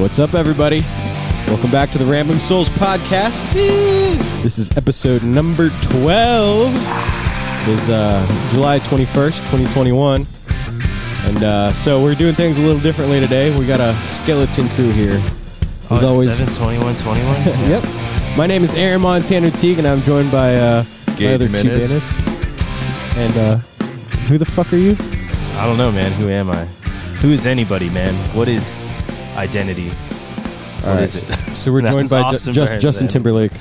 What's up, everybody? Welcome back to the Rambling Souls podcast. This is episode number 12. It's July 21st, 2021. And so we're doing things a little differently today. We got a skeleton crew here. As always, 7-21-21? Yep. My name is Aaron Montana Teague, and I'm joined by my other two Dennis. And who the fuck are you? I don't know, man. Who am I? Who is anybody, man? What is identity? What is it? So we're joined by awesome Justin Timberlake.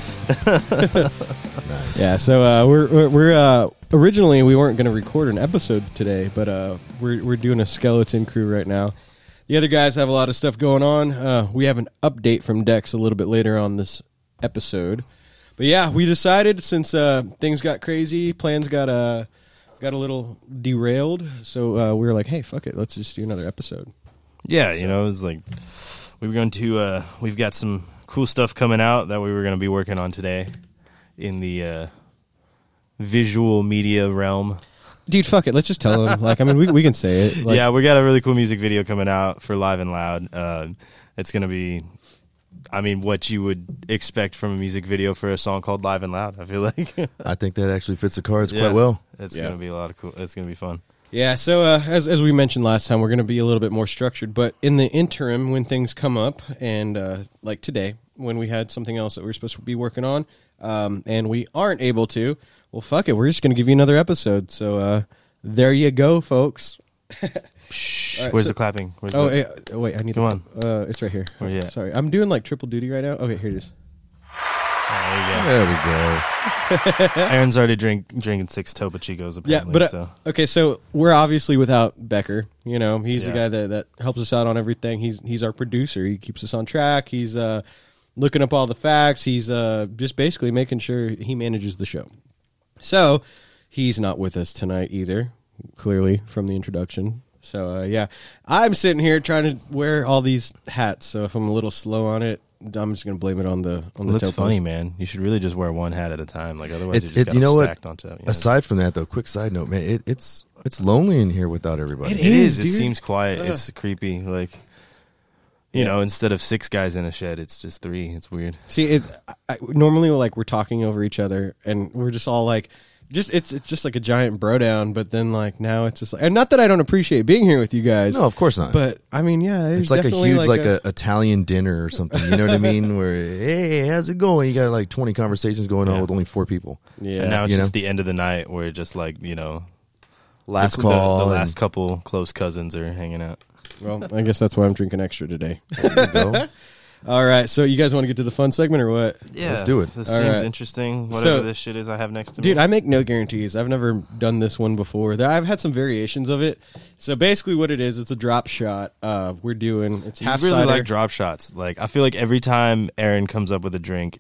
Nice. Yeah. So we're originally we weren't going to record an episode today, but we're doing a skeleton crew right now. The other guys have a lot of stuff going on. We have an update from Dex a little bit later on this episode, but yeah, we decided since things got crazy, plans got a little derailed, so we were like, hey, fuck it, let's just do another episode. Yeah, you know, it was like we were going to. We've got some cool stuff coming out that we were going to be working on today in the visual media realm. Dude, fuck it. Let's just tell them. Like, I mean, we can say it. Like, yeah, we got a really cool music video coming out for Live and Loud. It's going to be, I mean, what you would expect from a music video for a song called Live and Loud, I feel like. I think that actually fits the cards quite well. It's going to be a lot of cool. It's going to be fun. Yeah, so as we mentioned last time, we're going to be a little bit more structured. But in the interim, when things come up, and like today, when we had something else that we were supposed to be working on, and we aren't able to, well, fuck it, we're just going to give you another episode. So there you go, folks. Right, where's the clapping? Wait, I need to. Come on. It's right here. Oh, yeah. Sorry, I'm doing like triple duty right now. Okay, here it is. There we go. Aaron's already drinking 6 Topo Chicos, apparently. Yeah, but, okay, so we're obviously without Becker. You know, he's the guy that helps us out on everything. He's our producer. He keeps us on track. He's looking up all the facts. He's just basically making sure he manages the show. So he's not with us tonight either, clearly, from the introduction. So, yeah, I'm sitting here trying to wear all these hats, so if I'm a little slow on it, I'm just going to blame it on the topos. That's funny, man. You should really just wear one hat at a time. Like, otherwise, you're just stacked on top. Aside from that, though, quick side note, man, it's lonely in here without everybody. It is. Dude. It seems quiet. It's creepy. Like, you know, instead of 6 guys in a shed, it's just 3. It's weird. See, normally, like, we're talking over each other, and we're just all like... It's just like a giant bro down, but then like now it's just like, and not that I don't appreciate being here with you guys. No, of course not. But I mean, yeah, it's like a huge like a Italian dinner or something. You know what I mean? Where hey, how's it going? You got like 20 conversations going on with only 4 people. Yeah, and now it's just the end of the night where just like last call. The last couple close cousins are hanging out. Well, I guess that's why I'm drinking extra today. There you go. All right, so you guys want to get to the fun segment or what? Yeah. Let's do it. This seems interesting, whatever this shit is I have next to me. Dude, I make no guarantees. I've never done this one before. I've had some variations of it. So basically what it is, it's a drop shot we're doing. It's half cider. You really like drop shots. Like, I feel like every time Aaron comes up with a drink,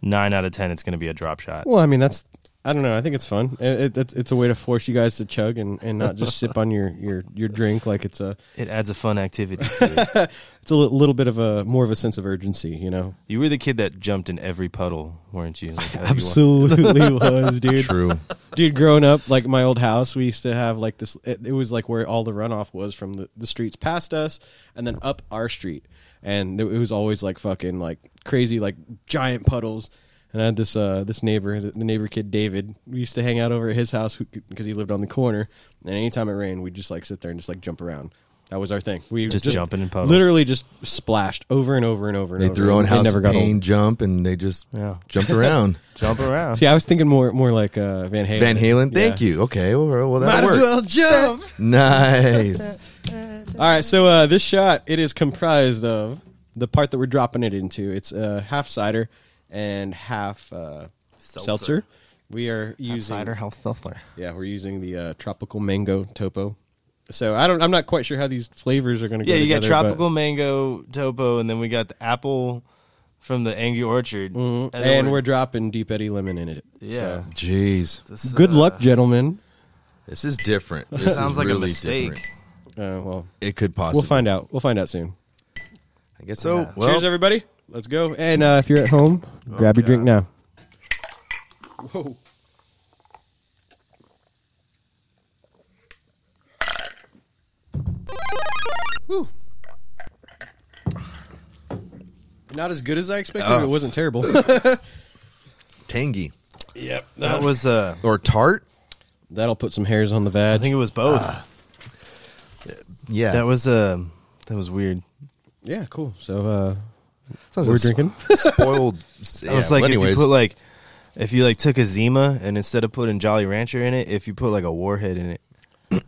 9 out of 10, it's going to be a drop shot. Well, I mean, that's... I don't know. I think it's fun. It's a way to force you guys to chug and not just sip on your drink like it's a... It adds a fun activity to it. It's a little bit of more of a sense of urgency, you know? You were the kid that jumped in every puddle, weren't you? Like, absolutely was, dude. True. Dude, growing up, like my old house, we used to have like this... It was like where all the runoff was from the streets past us and then up our street. And it was always like fucking like crazy like giant puddles. And I had this this neighbor, the neighbor kid, David. We used to hang out over at his house because he lived on the corner. And anytime it rained, we'd just like sit there and just like jump around. That was our thing. We just jumping in puddles. Literally just splashed over and over and over. They threw on House of Pain jump, and they just jumped around. Jump around. See, I was thinking more like Van Halen. Van Halen? Thank you. Okay. Well, that worked. Might as well jump. Nice. All right. So this shot, it is comprised of the part that we're dropping it into. It's half cider. And half seltzer. We are using half cider, half seltzer. Yeah, we're using the tropical mango topo. So I'm not quite sure how these flavors are going to go. Yeah, you got tropical mango topo, and then we got the apple from the Angry Orchard, mm-hmm. and we're dropping Deep Eddy lemon in it. Yeah, so. Jeez. Good luck, gentlemen. This is different. This sounds like really a mistake. Well, it could possibly. We'll find out. We'll find out soon. I guess so. Yeah. Well, cheers, everybody. Let's go. And if you're at home, grab your drink now. Whoa. Whew. Not as good as I expected, but it wasn't terrible. Tangy. Yep. That was... or tart. That'll put some hairs on the vag. I think it was both. Yeah. That was weird. Yeah, cool. So, sounds we're like drinking. Spoiled. Yeah, I was like, if you put like... If you like took a Zima and instead of putting Jolly Rancher in it, if you put like a Warhead in it.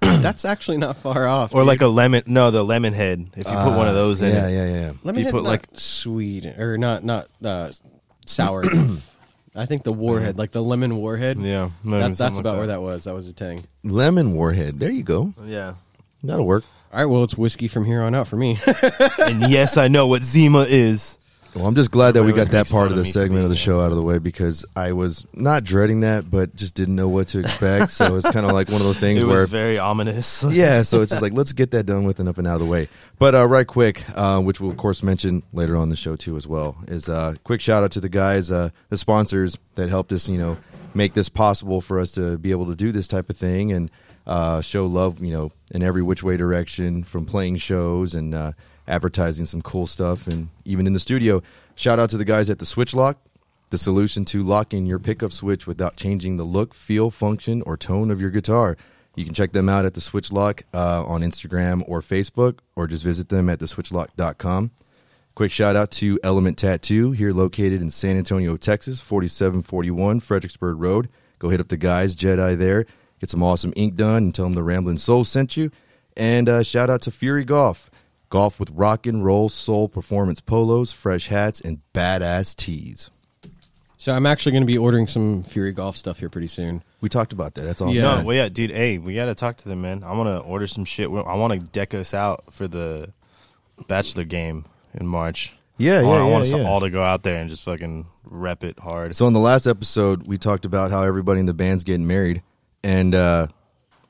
That's actually not far off. Or dude. Like a lemon. No, the lemon head. If you put one of those in it. Yeah, yeah, yeah. Lemon head's not like sweet or not sour. I think the Warhead, like the lemon Warhead. Yeah. That's about where that was. That was a tang. Lemon Warhead. There you go. Yeah. That'll work. All right. Well, it's whiskey from here on out for me. And yes, I know what Zima is. Well, I'm just glad that we got that part of the segment of the show out of the way because I was not dreading that, but just didn't know what to expect. So it's kind of like one of those things where... It was very ominous. Yeah, so it's just like, let's get that done with and up and out of the way. But right quick, which we'll, of course, mention later on the show, too, as well, is a quick shout-out to the guys, the sponsors that helped us, you know, make this possible for us to be able to do this type of thing and show love, you know, in every which way direction from playing shows and... advertising some cool stuff and even in the studio. Shout out to the guys at the Switch Lock, the solution to locking your pickup switch without changing the look, feel, function, or tone of your guitar. You can check them out at the Switch Lock on Instagram or Facebook, or just visit them at theswitchlock.com. Quick shout out to Element Tattoo, here located in San Antonio, Texas, 4741 Fredericksburg Road. Go hit up the guys, Jedi there, get some awesome ink done and tell them the Rambling Souls sent you. And shout out to Fury Golf. Golf with rock and roll, soul, performance polos, fresh hats, and badass tees. So I'm actually going to be ordering some Fury Golf stuff here pretty soon. We talked about that. That's awesome. Yeah, no, well, yeah, dude. Hey, we got to talk to them, man. I want to order some shit. I want to deck us out for the Bachelor game in March. Yeah, yeah, I want us all to go out there and just fucking rep it hard. So in the last episode, we talked about how everybody in the band's getting married, and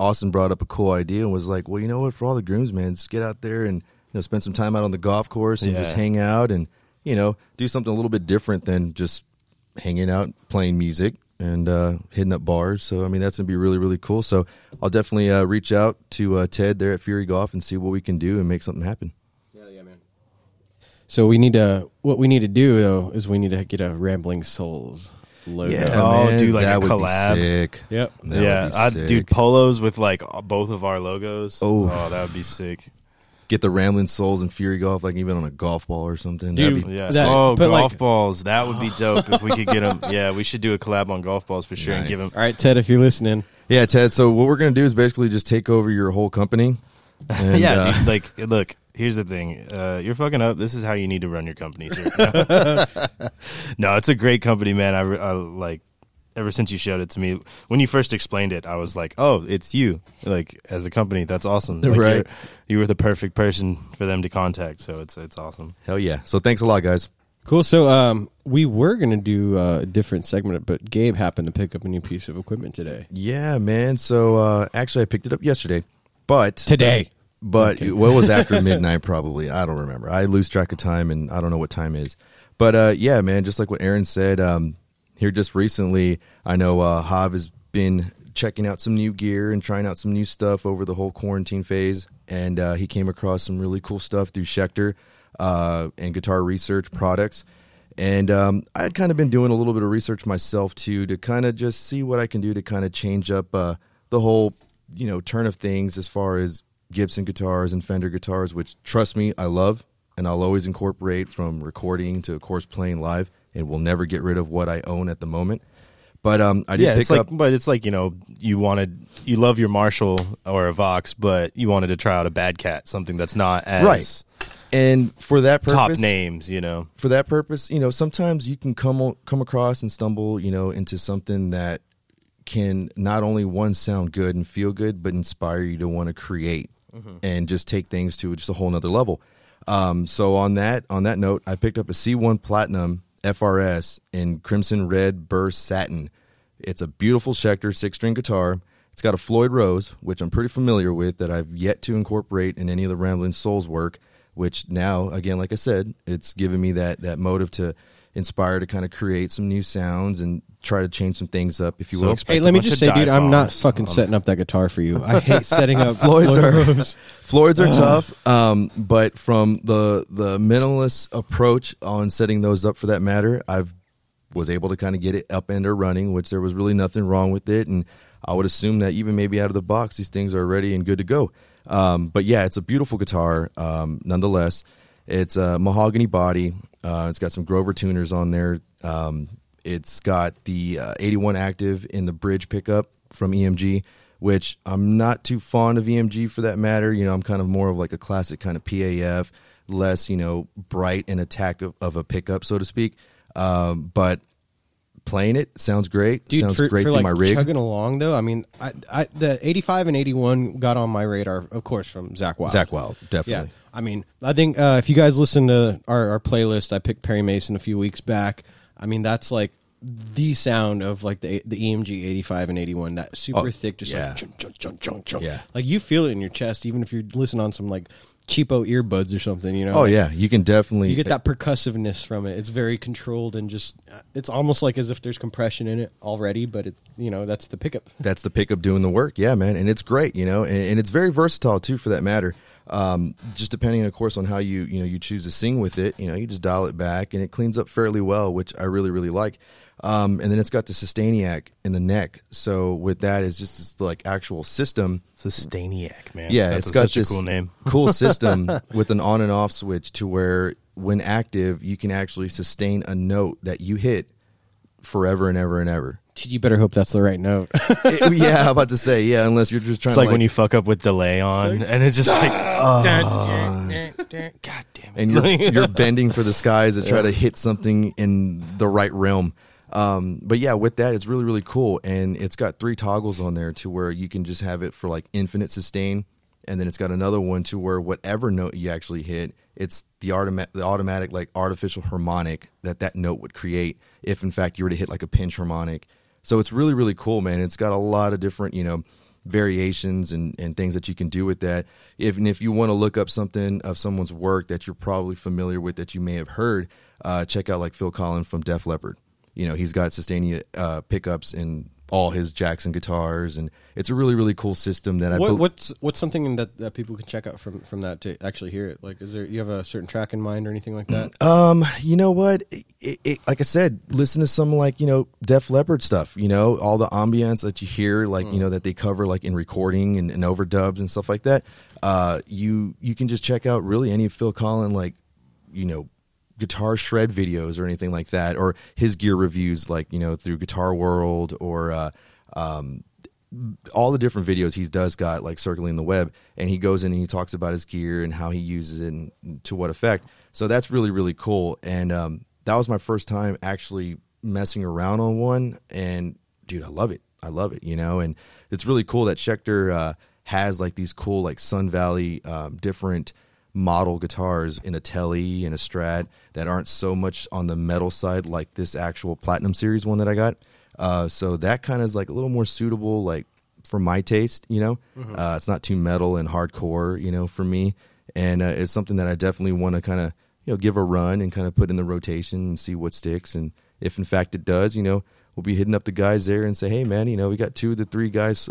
Austin brought up a cool idea and was like, well, you know what? For all the grooms, man, just get out there and you know, spend some time out on the golf course and just hang out and, you know, do something a little bit different than just hanging out, playing music and hitting up bars. So, I mean, that's going to be really, really cool. So I'll definitely reach out to Ted there at Fury Golf and see what we can do and make something happen. Yeah, yeah, man. So we need to, what we need to do, though, is we need to get a Rambling Souls logo. Yeah, oh, man, dude, like that a collab. Would be sick. Yep. That would be sick. Dude, polos with, like, both of our logos. Oh, that would be sick. Get the Rambling Souls and Fury Golf, like even on a golf ball or something. Dude, golf balls. That would be dope if we could get them. Yeah, we should do a collab on golf balls for sure and give them. All right, Ted, if you're listening. Yeah, Ted, so what we're going to do is basically just take over your whole company. And, yeah, dude, like, look, here's the thing. You're fucking up. This is how you need to run your company, sir. No, it's a great company, man. I like. Ever since you showed it to me, when you first explained it, I was like, oh, it's you, like, as a company. That's awesome. Like, right. You were the perfect person for them to contact, so it's awesome. Hell yeah. So thanks a lot, guys. Cool. So we were going to do a different segment, but Gabe happened to pick up a new piece of equipment today. Yeah, man. So actually, I picked it up yesterday. Well, it was after midnight probably. I don't remember. I lose track of time, and I don't know what time it is. But, yeah, man, just like what Aaron said, here just recently, I know Hav has been checking out some new gear and trying out some new stuff over the whole quarantine phase, and he came across some really cool stuff through Schecter and Guitar Research products, and I had kind of been doing a little bit of research myself, too, to kind of just see what I can do to kind of change up the whole, you know, turn of things as far as Gibson guitars and Fender guitars, which, trust me, I love, and I'll always incorporate from recording to, of course, playing live. And we'll never get rid of what I own at the moment. But I did pick up. But it's like, you know, you love your Marshall or a Vox, but you wanted to try out a Bad Cat, something that's not as right. And for that purpose, top names, you know. For that purpose, you know, sometimes you can come across and stumble, you know, into something that can not only one sound good and feel good, but inspire you to want to create and just take things to just a whole nother level. So on that note, I picked up a C1 Platinum FRS in Crimson Red Burst Satin. It's a beautiful Schecter 6-string guitar. It's got a Floyd Rose, which I'm pretty familiar with, that I've yet to incorporate in any of the Rambling Souls work, which now, again, like I said, it's given me that motive to inspire to kind of create some new sounds and try to change some things up, if you will. Hey, let me just say, dude, I'm not fucking setting up that guitar for you. I hate setting up Floyds are tough, but from the minimalist approach on setting those up, for that matter, I was able to kind of get it up and or running, which there was really nothing wrong with it, and I would assume that even maybe out of the box, these things are ready and good to go. But yeah, it's a beautiful guitar, nonetheless. It's a mahogany body. It's got some Grover tuners on there. It's got the 81 active in the bridge pickup from EMG, which I'm not too fond of EMG for that matter. You know, I'm kind of more of like a classic kind of PAF, less, you know, bright and attack of a pickup, so to speak. But playing it sounds great. Dude, sounds great through my rig. Chugging along though, I mean, I the 85 and 81 got on my radar, of course, from Zach Wilde. Zach Wilde, definitely. Yeah. I mean, I think if you guys listen to our playlist, I picked Perry Mason a few weeks back. I mean, that's like the sound of like the EMG 85 and 81, that super thick, just like chunk, chunk, chunk, chunk, chunk. Yeah. Like you feel it in your chest, even if you're listening on some like cheapo earbuds or something, you know? Oh, yeah. You can definitely... You get that percussiveness from it. It's very controlled and just... It's almost like as if there's compression in it already, but, it, you know, that's the pickup. That's the pickup doing the work. Yeah, man. And it's great, you know? And it's very versatile, too, for that matter. Just depending, of course, on how you choose to sing with it, you know, you just dial it back and it cleans up fairly well, which I really, really like. And then it's got the Sustainiac in the neck. So with that, it's just this like actual system. Sustainiac, man. Yeah, that's got such this a cool name. Cool system with an on and off switch to where when active, you can actually sustain a note that you hit forever and ever and ever. Dude, you better hope that's the right note. Yeah, I'm about to say, yeah, unless you're just trying it's to... It's like when you fuck up with delay on, and it's just like... God damn it. And you're bending for the skies to try to hit something in the right realm. But yeah, with that, it's really, really cool. And it's got 3 toggles on there to where you can just have it for like infinite sustain. And then it's got another one to where whatever note you actually hit, it's the automatic like artificial harmonic that note would create if, in fact, you were to hit like a pinch harmonic. So it's really, really cool, man. It's got a lot of different, you know, variations and things that you can do with that. If you want to look up something of someone's work that you're probably familiar with that you may have heard, check out like Phil Collins from Def Leppard. You know, he's got Sustainiac pickups in all his Jackson guitars, and it's a really, really cool system that what's something that people can check out from that to actually hear it? Like, is there, you have a certain track in mind or anything like that? You know what? It, like I said, listen to some like, you know, Def Leppard stuff, you know, all the ambience that you hear, like, you know, that they cover like in recording and overdubs and stuff like that. You can just check out really any of Phil Collins, like, you know, guitar shred videos or anything like that, or his gear reviews, like, you know, through Guitar World or all the different videos he does got like circling the web, and he goes in and he talks about his gear and how he uses it and to what effect. So that's really, really cool. And that was my first time actually messing around on one, and dude, I love it, you know. And it's really cool that Schecter has like these cool like Sun Valley different model guitars in a Tele and a Strat that aren't so much on the metal side like this actual Platinum Series one that I got, so that kind of is like a little more suitable like for my taste, you know. Mm-hmm. It's not too metal and hardcore, you know, for me, and it's something that I definitely want to kind of, you know, give a run and kind of put in the rotation and see what sticks. And if in fact it does, you know, we'll be hitting up the guys there and say, hey man, you know, we got 2 of the 3 guys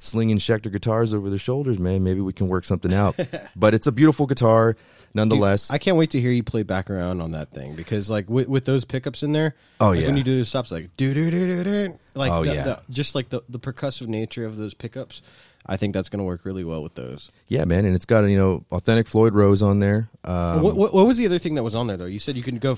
slinging Schecter guitars over their shoulders, man. Maybe we can work something out. But it's a beautiful guitar, nonetheless. Dude, I can't wait to hear you play back around on that thing, because like with those pickups in there, when you do the stops, like do do do do do, like just like the percussive nature of those pickups. I think that's going to work really well with those. Yeah, man, and it's got a, you know, authentic Floyd Rose on there. What was the other thing that was on there though? You said you can go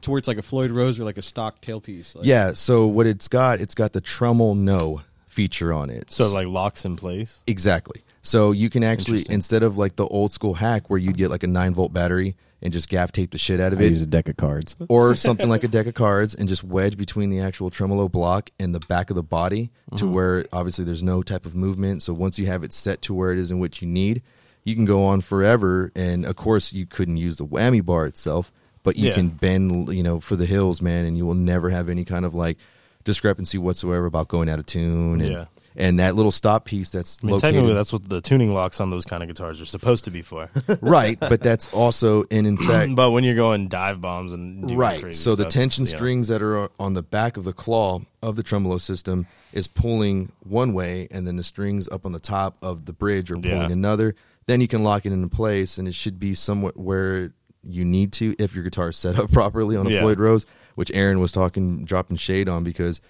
towards like a Floyd Rose or like a stock tailpiece. Like. Yeah. So what it's got the Tremel No feature on it, so like locks in place. Exactly. So you can actually, instead of like the old school hack where you'd get like a 9-volt battery and just gaff tape the shit out of it, use a deck of cards or something like a deck of cards, and just wedge between the actual tremolo block and the back of the body, mm-hmm. to where obviously there's no type of movement. So once you have it set to where it is and what you need, you can go on forever. And of course you couldn't use the whammy bar itself, but you can bend, you know, for the hills, man, and you will never have any kind of like discrepancy whatsoever about going out of tune. And And that little stop piece that's located... Technically, that's what the tuning locks on those kind of guitars are supposed to be for. Right, but that's also, in fact... But when you're going dive bombs and... Right, so the tension strings that are on the back of the claw of the tremolo system is pulling one way, and then the strings up on the top of the bridge are pulling another. Then you can lock it into place, and it should be somewhat where you need to if your guitar is set up properly on a Floyd Rose, which Aaron was dropping shade on because...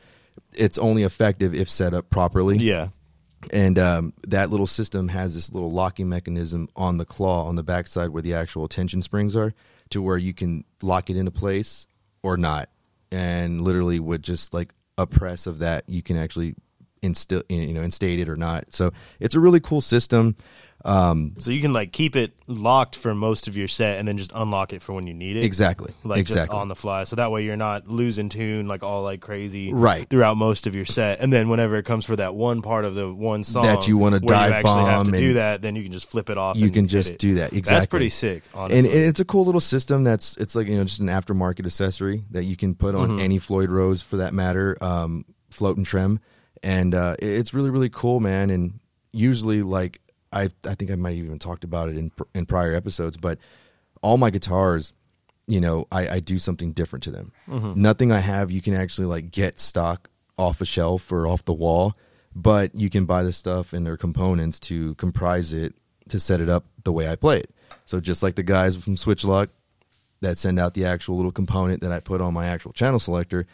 It's only effective if set up properly. Yeah. And that little system has this little locking mechanism on the claw on the backside where the actual tension springs are to where you can lock it into place or not. And literally with just like a press of that, you can actually instate it or not. So it's a really cool system. So you can like keep it locked for most of your set and then just unlock it for when you need it. Exactly. Just on the fly. So that way you're not losing tune like all like crazy throughout most of your set. And then whenever it comes for that one part of the one song that you want to dive bomb, have to do that, then you can just flip it off. You can just do that. Exactly. That's pretty sick. Honestly. And it's a cool little system it's like, just an aftermarket accessory that you can put on any Floyd Rose for that matter, float and trim. And, it's really, really cool, man. And usually like, I think I might have even talked about it in prior episodes, but all my guitars, I do something different to them. Mm-hmm. Nothing I have you can actually like get stock off a shelf or off the wall, but you can buy the stuff and their components to comprise it to set it up the way I play it. So just like the guys from Switch Lock that send out the actual little component that I put on my actual channel selector,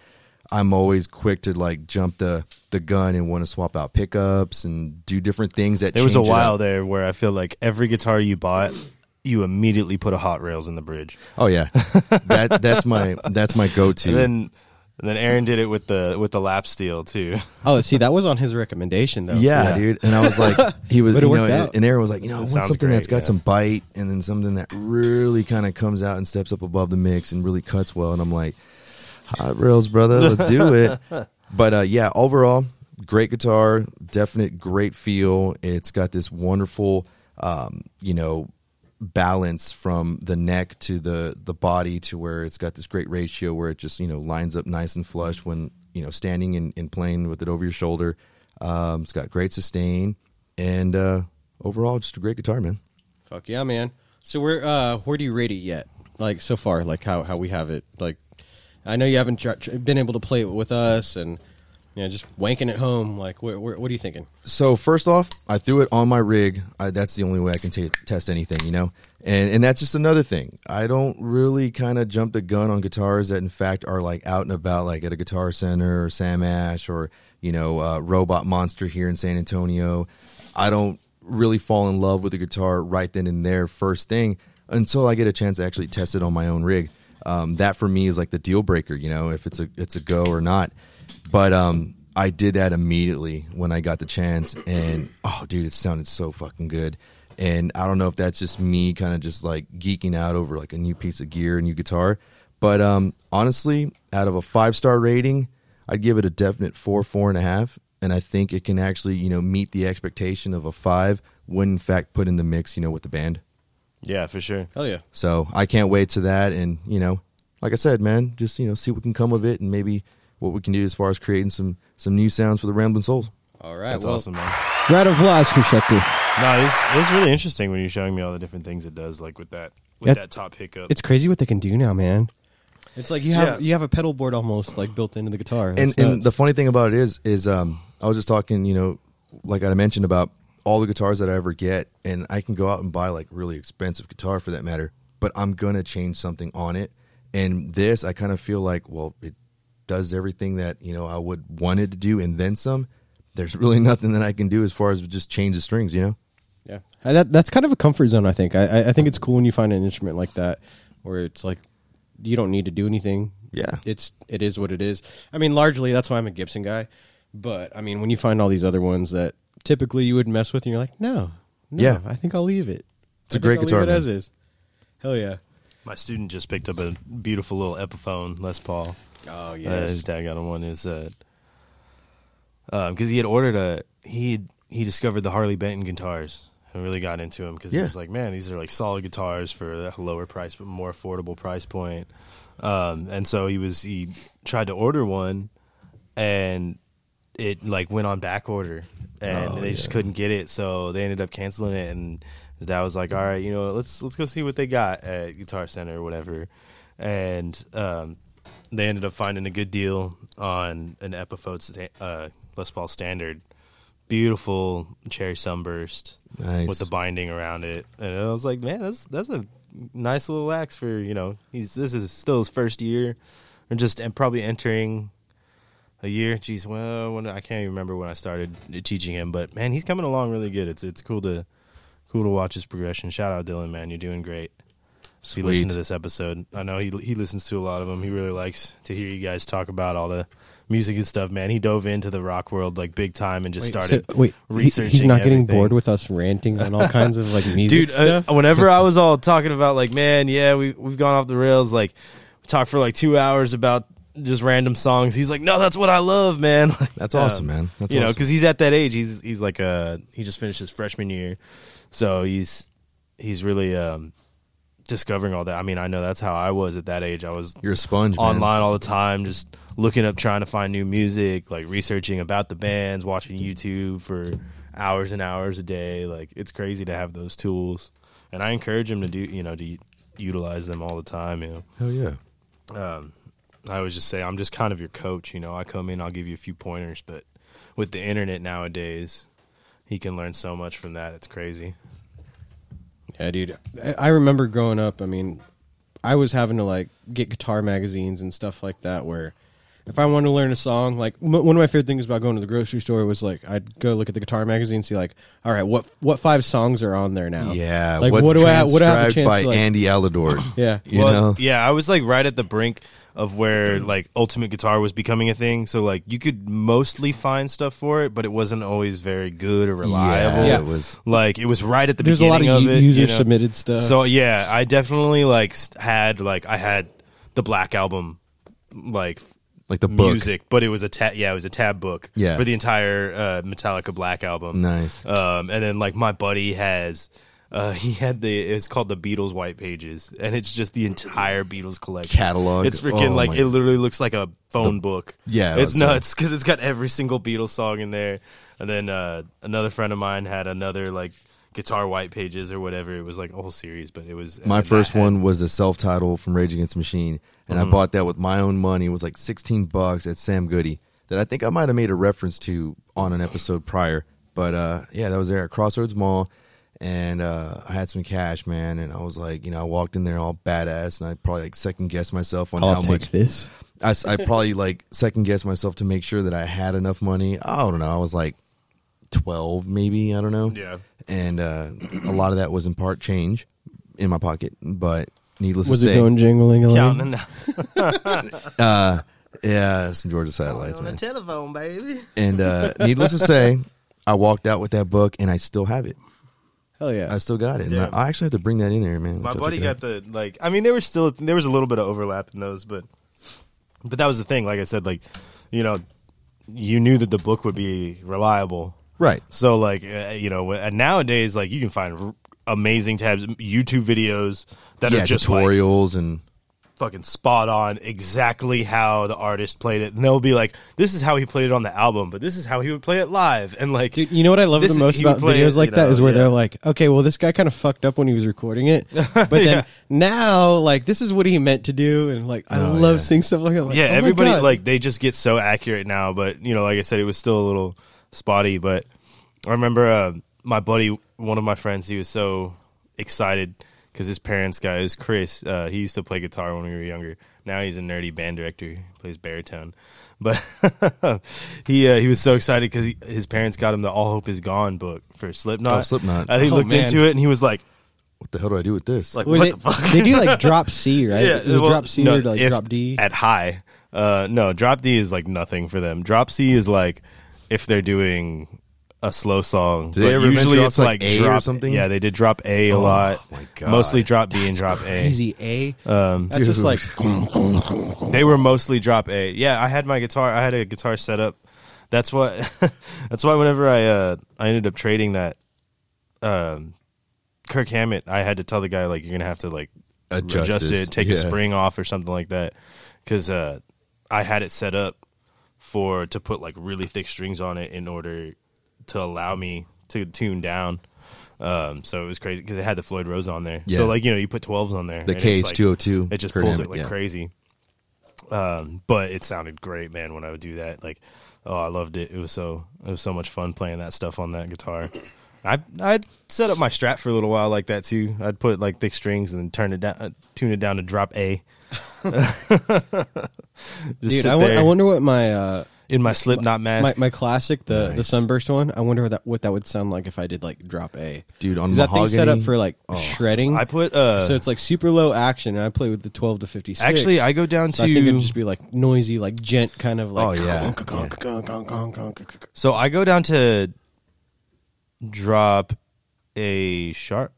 I'm always quick to like jump the gun and want to swap out pickups and do different things. There was a while there where I feel like every guitar you bought, you immediately put a Hot Rails in the bridge. Oh yeah, that's my go to. And then Aaron did it with the lap steel too. Oh, see, that was on his recommendation though. Yeah, dude. And I was like, and Aaron was like, I want something that's got some bite and then something that really kind of comes out and steps up above the mix and really cuts well. And I'm like, Hot Rails, brother. Let's do it. But, overall, great guitar, definite great feel. It's got this wonderful, balance from the neck to the body to where it's got this great ratio where it just, lines up nice and flush when, standing and playing with it over your shoulder. It's got great sustain and overall just a great guitar, man. Fuck yeah, man. So where do you rate it yet? Like so far, like how we have it, like. I know you haven't been able to play it with us and just wanking at home. Like, what are you thinking? So, first off, I threw it on my rig. That's the only way I can test anything, And that's just another thing. I don't really kind of jump the gun on guitars that, in fact, are, like, out and about, like, at a Guitar Center or Sam Ash or, Robot Monster here in San Antonio. I don't really fall in love with a guitar right then and there first thing until I get a chance to actually test it on my own rig. That for me is like the deal breaker, if it's a go or not. But I did that immediately when I got the chance, and oh, dude, it sounded so fucking good. And I don't know if that's just me kind of just like geeking out over like a new piece of gear, a new guitar. But honestly, out of a 5-star rating, I'd give it a definite 4.5, and I think it can actually meet the expectation of a 5 when in fact put in the mix, with the band. Yeah, for sure. Hell yeah. So I can't wait to that. And, like I said, man, just, see what can come of it and maybe what we can do as far as creating some new sounds for the Rambling Souls. All right. That's awesome, man. Round of applause for Schecter. No, it's really interesting when you're showing me all the different things it does, like with that top hiccup. It's crazy what they can do now, man. It's like you have a pedal board almost like built into the guitar. And the funny thing about it is I was just talking, like I mentioned about all the guitars that I ever get, and I can go out and buy like really expensive guitar for that matter, but I'm gonna change something on it. And this, I kind of feel like, well, it does everything that I would want it to do and then some. There's really nothing that I can do as far as just change the strings, Yeah, that's kind of a comfort zone. I think. I think it's cool when you find an instrument like that where it's like you don't need to do anything. Yeah, it is what it is. I mean, largely that's why I'm a Gibson guy, but I mean when you find all these other ones that. Typically, you would mess with, and you're like, no, yeah. I think I'll leave it. It's a great guitar, leave it as is. Hell yeah! My student just picked up a beautiful little Epiphone Les Paul. Oh yes, his dad got him one. Is because he had ordered he discovered the Harley Benton guitars and really got into them because he was like, man, these are like solid guitars for a lower price but more affordable price point. And so he tried to order one and. it like went on back order, and they just couldn't get it, so they ended up canceling it. And Dad was like, all right, you know, let's go see what they got at Guitar Center or whatever. And they ended up finding a good deal on an Epiphone Les Paul Standard. Beautiful cherry sunburst with the binding around it. And I was like, man, that's a nice little axe for, you know, this is still his first year, or just and probably entering a year. Jeez, well, I can't even remember when I started teaching him, but man, he's coming along really good. It's cool to watch his progression. Shout out Dylan, man, you're doing great. Sweet. If you listen to this episode, I know he listens to a lot of them. He really likes to hear you guys talk about all the music and stuff, man. He dove into the rock world like big time and just researching. He's not everything. Getting bored with us ranting on all kinds of like music stuff. Whenever I was all talking about like, man, yeah, we've gone off the rails. Like, we talked for like 2 hours about just random songs. He's like, no, that's what I love, man. Like, that's awesome, man. That's you awesome. Know, because he's at that age. He's like he just finished his freshman year, so he's really discovering all that. I mean, I know that's how I was at that age. I was you're a sponge online, man. All the time, just looking up, trying to find new music, like researching about the bands, watching YouTube for hours and hours a day. Like, it's crazy to have those tools, and I encourage him to do, you know, to utilize them all the time. You know, hell yeah. I always just say, I'm just kind of your coach, you know. I come in, I'll give you a few pointers, but with the internet nowadays, he can learn so much from that. It's crazy. Yeah, dude. I remember growing up, I mean, I was having to, like, get guitar magazines and stuff like that, where if I wanted to learn a song, like, one of my favorite things about going to the grocery store was, like, I'd go look at the guitar magazine and see, like, all right, what 5 songs are on there now? Yeah. Like, what do I have a chance by to, like, Andy Alidor. Yeah. You know? Yeah, I was, like, right at the brink of where, like, Ultimate Guitar was becoming a thing. So, like, you could mostly find stuff for it, but it wasn't always very good or reliable. Yeah, it was. Like, it was right at the beginning of it. There's a lot of user-submitted stuff. So, yeah, I definitely, like, had the Black Album, like the book. Music, but it was a tab book for the entire Metallica Black Album. Nice. And then, like, my buddy has... it's called the Beatles White Pages, and it's just the entire Beatles collection catalog. It's freaking it literally looks like a phone book. Yeah, it's nuts because it's got every single Beatles song in there. And then another friend of mine had another like guitar White Pages or whatever. It was like a whole series, but it was my first one was the self-titled from Rage Against the Machine, and I bought that with my own money. It was like $16 at Sam Goody that I think I might have made a reference to on an episode prior. But that was there at Crossroads Mall. And I had some cash, man, and I was like, you know, I walked in there all badass, and I probably like second-guessed myself on how much this. I probably like second-guessed myself to make sure that I had enough money. I don't know. I was like 12 maybe. I don't know. Yeah. And a lot of that was in part change in my pocket, but needless to say. Was it going jingling along? Yeah, some Georgia satellites, man. On the telephone, baby. And needless to say, I walked out with that book, and I still have it. Hell yeah. I still got it. Yeah. I actually have to bring that in there, man. My buddy got the, like, I mean, there was a little bit of overlap in those, but that was the thing. Like I said, like, you know, you knew that the book would be reliable. Right. So, like, you know, nowadays, like, you can find amazing tabs, YouTube videos that are just tutorials like, and fucking spot on exactly how the artist played it, and they'll be like, this is how he played it on the album, but this is how he would play it live. And like, dude, you know what I love the most about videos like that is where they're like, okay, well, this guy kind of fucked up when he was recording it, but then now, like, this is what he meant to do. And like, I love seeing stuff like that. Like, everybody, like, they just get so accurate now. But, you know, like I said, it was still a little spotty. But I remember my buddy, one of my friends, he was so excited because his parents' guy is Chris. He used to play guitar when we were younger. Now he's a nerdy band director. He plays baritone. But he was so excited because his parents got him the All Hope Is Gone book for Slipknot. Oh, Slipknot. And he looked into it, and he was like, what the hell do I do with this? Like, what the fuck? They do, like, drop C, right? Yeah, drop C or, like, drop D? At high. No, drop D is, like, nothing for them. Drop C is, like, if they're doing a slow song. Did they ever usually it's like A drop, or something? Yeah, they did drop A a lot. My God. Mostly drop B. That's and drop crazy. A. That's just like they were mostly drop A. Yeah, I had a guitar set up. That's what that's why whenever I ended up trading that Kirk Hammett, I had to tell the guy, like, you're going to have to like adjust it, take a spring off or something like that, cuz I had it set up for to put like really thick strings on it in order to allow me to tune down. So it was crazy because it had the Floyd Rose on there. Yeah. So like, you know, you put 12s on there. The KH202. It just pulls it like crazy. But it sounded great, man, when I would do that. Like, oh, I loved it. It was so much fun playing that stuff on that guitar. I'd set up my Strat for a little while like that too. I'd put like thick strings and then tune it down to drop A. Dude, I wonder what my in my Slipknot mask, my classic, the sunburst one. I wonder what that would sound like if I did like drop A. Dude, on mahogany, that thing set up for like shredding. I put so it's like super low action, and I play with the 12 to 56. Actually, I go down to. I think it'd just be like noisy, like gent kind of like. Oh yeah. So I go down to drop A sharp.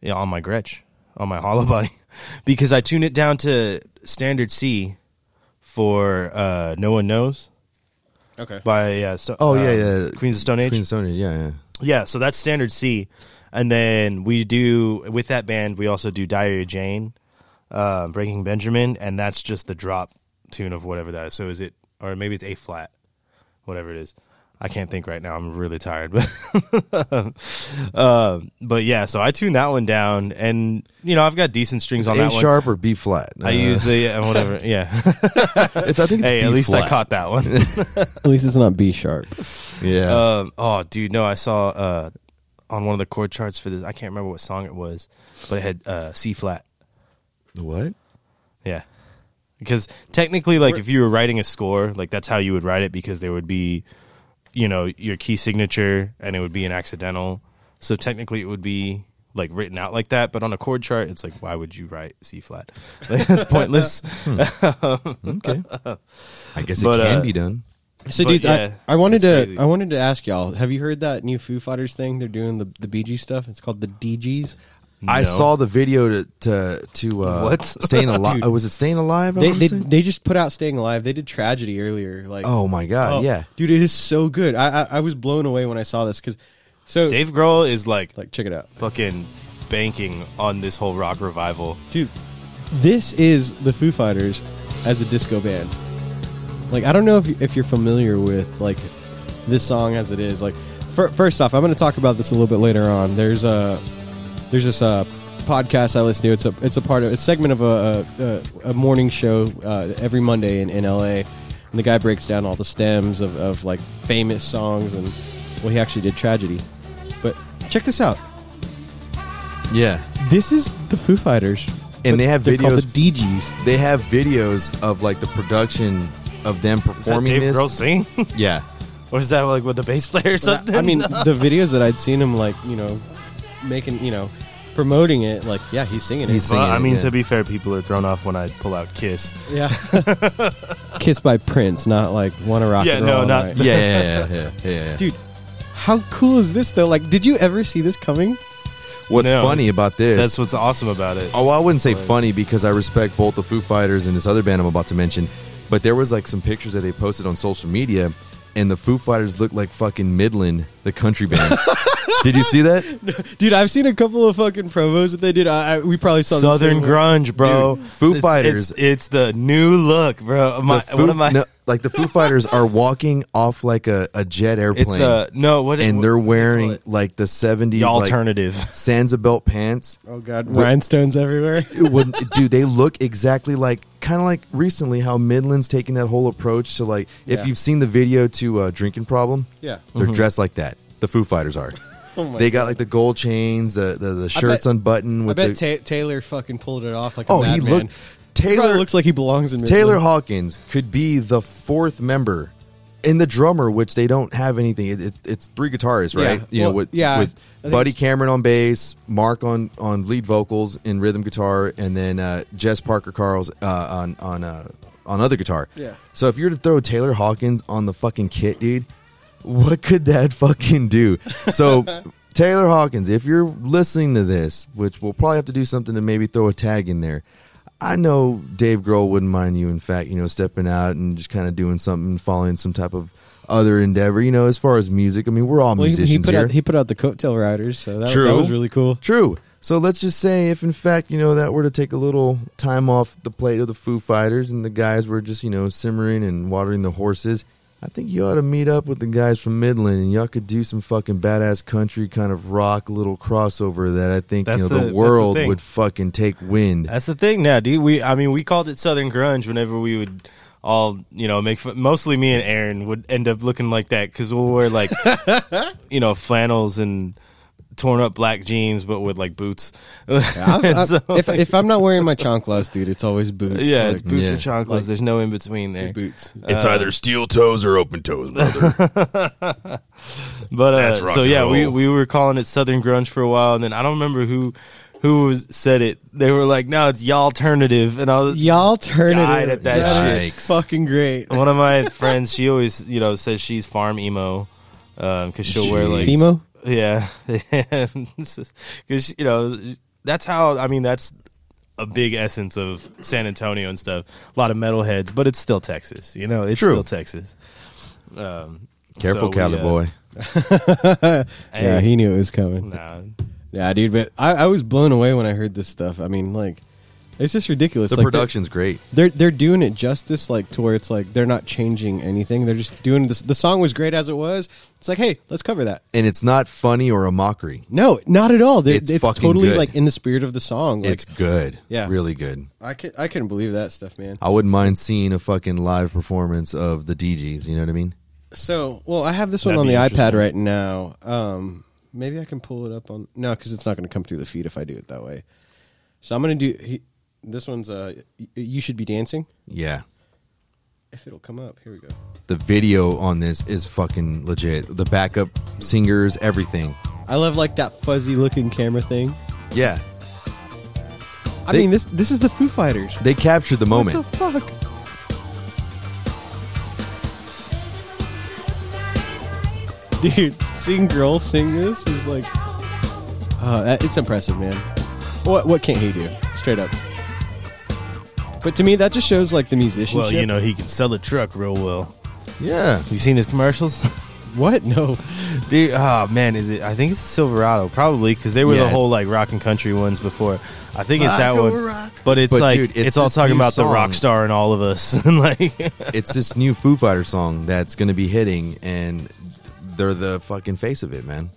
Yeah, on my Gretsch, on my hollow body. Because I tune it down to standard C for No One Knows. Okay. Queens of Stone Age. Queens of Stone Age, yeah. Yeah, so that's standard C. And then we do, with that band, we also do Diary of Jane, Breaking Benjamin, and that's just the drop tune of whatever that is. So is it, or maybe it's A flat, whatever it is. I can't think right now. I'm really tired. But yeah, so I tuned that one down, and you know I've got decent strings on that one. A sharp or B flat? I use the whatever. Yeah, I think it's B flat. At least I caught that one. At least it's not B sharp. Yeah. Oh, dude, no, I saw on one of the chord charts for this. I can't remember what song it was, but it had C flat. What? Yeah. Because technically, like, if you were writing a score, like that's how you would write it, because there would be, you know, your key signature, and it would be an accidental. So technically it would be like written out like that, but on a chord chart it's like, why would you write C flat? Like, it's pointless. Okay. I guess it can be done. So dudes, yeah, I wanted to ask y'all, have you heard that new Foo Fighters thing? They're doing the Bee Gees stuff. It's called the DGs. No. I saw the video to what? Staying Alive. Was it Staying Alive? They just put out Staying Alive. They did Tragedy earlier. Like, oh my god, yeah, dude, it is so good. I was blown away when I saw this because Dave Grohl is like check it out, fucking banking on this whole rock revival, dude. This is the Foo Fighters as a disco band. Like, I don't know if you're familiar with like this song as it is. Like, first off, I'm going to talk about this a little bit later on. There's this podcast I listen to. It's a part of, it's a segment of a morning show every Monday in LA, and the guy breaks down all the stems of like famous songs, and well, he actually did Tragedy. But check this out. Yeah, this is the Foo Fighters, and they have videos. The DGs. They have videos of like the production of them performing. Is that Dave Grohl sing? Yeah, or is that like with the bass player or something? I mean, the videos that I'd seen him like, you know, making, you know, promoting it, like, yeah, he's singing it. To be fair, people are thrown off when I pull out Kiss. Yeah. Kiss by Prince, not like Wanna Rock and Roll. Not. Yeah. Dude, how cool is this though? Like, did you ever see this coming? What's funny about this? That's what's awesome about it. Oh, I wouldn't say funny, because I respect both the Foo Fighters and this other band I'm about to mention, but there was like some pictures that they posted on social media, and the Foo Fighters looked like fucking Midland, the country band. Did you see that? Dude, I've seen a couple of fucking promos that they did. We probably saw Southern grunge, bro. Dude, Foo Fighters. It's the new look, bro. The Foo Fighters are walking off like a jet airplane. They're wearing like the 70s. The alternative. Like, Sansa belt pants. Oh, God. Rhinestones everywhere. Dude, they look exactly like, kind of like recently how Midland's taking that whole approach to like, if you've seen the video to Drinking Problem, yeah, they're dressed like that. The Foo Fighters are. Oh, they got like the gold chains, the shirts unbuttoned. Taylor fucking pulled it off like a madman. Taylor looks like he belongs in Midland. Taylor Hawkins could be the fourth member, and the drummer, which they don't have anything. It's three guitarists, right? Yeah. With Buddy Cameron on bass, Mark on lead vocals and rhythm guitar, and then Jess Parker Carles on other guitar. Yeah. So if you were to throw Taylor Hawkins on the fucking kit, dude, what could that fucking do? So, Taylor Hawkins, if you're listening to this, which we'll probably have to do something to maybe throw a tag in there, I know Dave Grohl wouldn't mind you, in fact, you know, stepping out and just kind of doing something, following some type of other endeavor, you know, as far as music. I mean, we're all musicians he put here. He put out the Coattail Riders, so that was really cool. True. So let's just say if, in fact, you know, that were to take a little time off the plate of the Foo Fighters and the guys were just, you know, simmering and watering the horses, I think you ought to meet up with the guys from Midland and y'all could do some fucking badass country kind of rock little crossover that I think, you know, the world would fucking take wind. That's the thing now, dude. We called it Southern Grunge whenever we would all, you know, make fun. Mostly me and Aaron would end up looking like that because we'll wear, like, you know, flannels and torn up black jeans, but with like boots. If I'm not wearing my chanclas, dude, it's always boots. Yeah, like, it's boots and chanclas. Like, there's no in between there. Boots. It's either steel toes or open toes, brother. But we were calling it Southern Grunge for a while, and then I don't remember who said it. They were like, "No, it's y'allternative," and I was died at that shit. Yikes. Fucking great. One of my friends, she always, you know, says she's farm emo because she'll wear like emo. Yeah, because, you know, that's how, I mean, that's a big essence of San Antonio and stuff. A lot of metalheads, but it's still Texas, you know, it's still Texas. Careful, Cali boy. Yeah, he knew it was coming. Nah. Yeah, dude, but I was blown away when I heard this stuff. I mean, like, it's just ridiculous. The production's great. They're doing it justice, like, to where it's like they're not changing anything. They're just doing this. The song was great as it was. It's like, hey, let's cover that. And it's not funny or a mockery. No, not at all. It's totally good. Like in the spirit of the song. Like, it's good. Yeah, really good. I couldn't believe that stuff, man. I wouldn't mind seeing a fucking live performance of the DGs. You know what I mean? So, well, I have this one on the iPad right now. Maybe I can pull it up on no, because it's not going to come through the feed if I do it that way. So I'm going to do. This one's You Should Be Dancing. Yeah. If it'll come up. Here we go. The video on this is fucking legit. The backup singers, everything. I love, like, that fuzzy looking camera thing. Yeah. I mean, this is the Foo Fighters. They captured the moment. What the fuck? Dude, seeing girls sing this is like... it's impressive, man. What can't he do? Straight up. But to me, that just shows, like, the musicianship. Well, you know, he can sell a truck real well. Yeah. You seen his commercials? What? No. Dude, oh, man, is it? I think it's a Silverado, probably, because they were the whole, like, rock and country ones before. I think it's that one. Rock. But it's, like, dude, it's all talking about the rock star and all of us. And, like, it's this new Foo Fighter song that's going to be hitting, and they're the fucking face of it, man.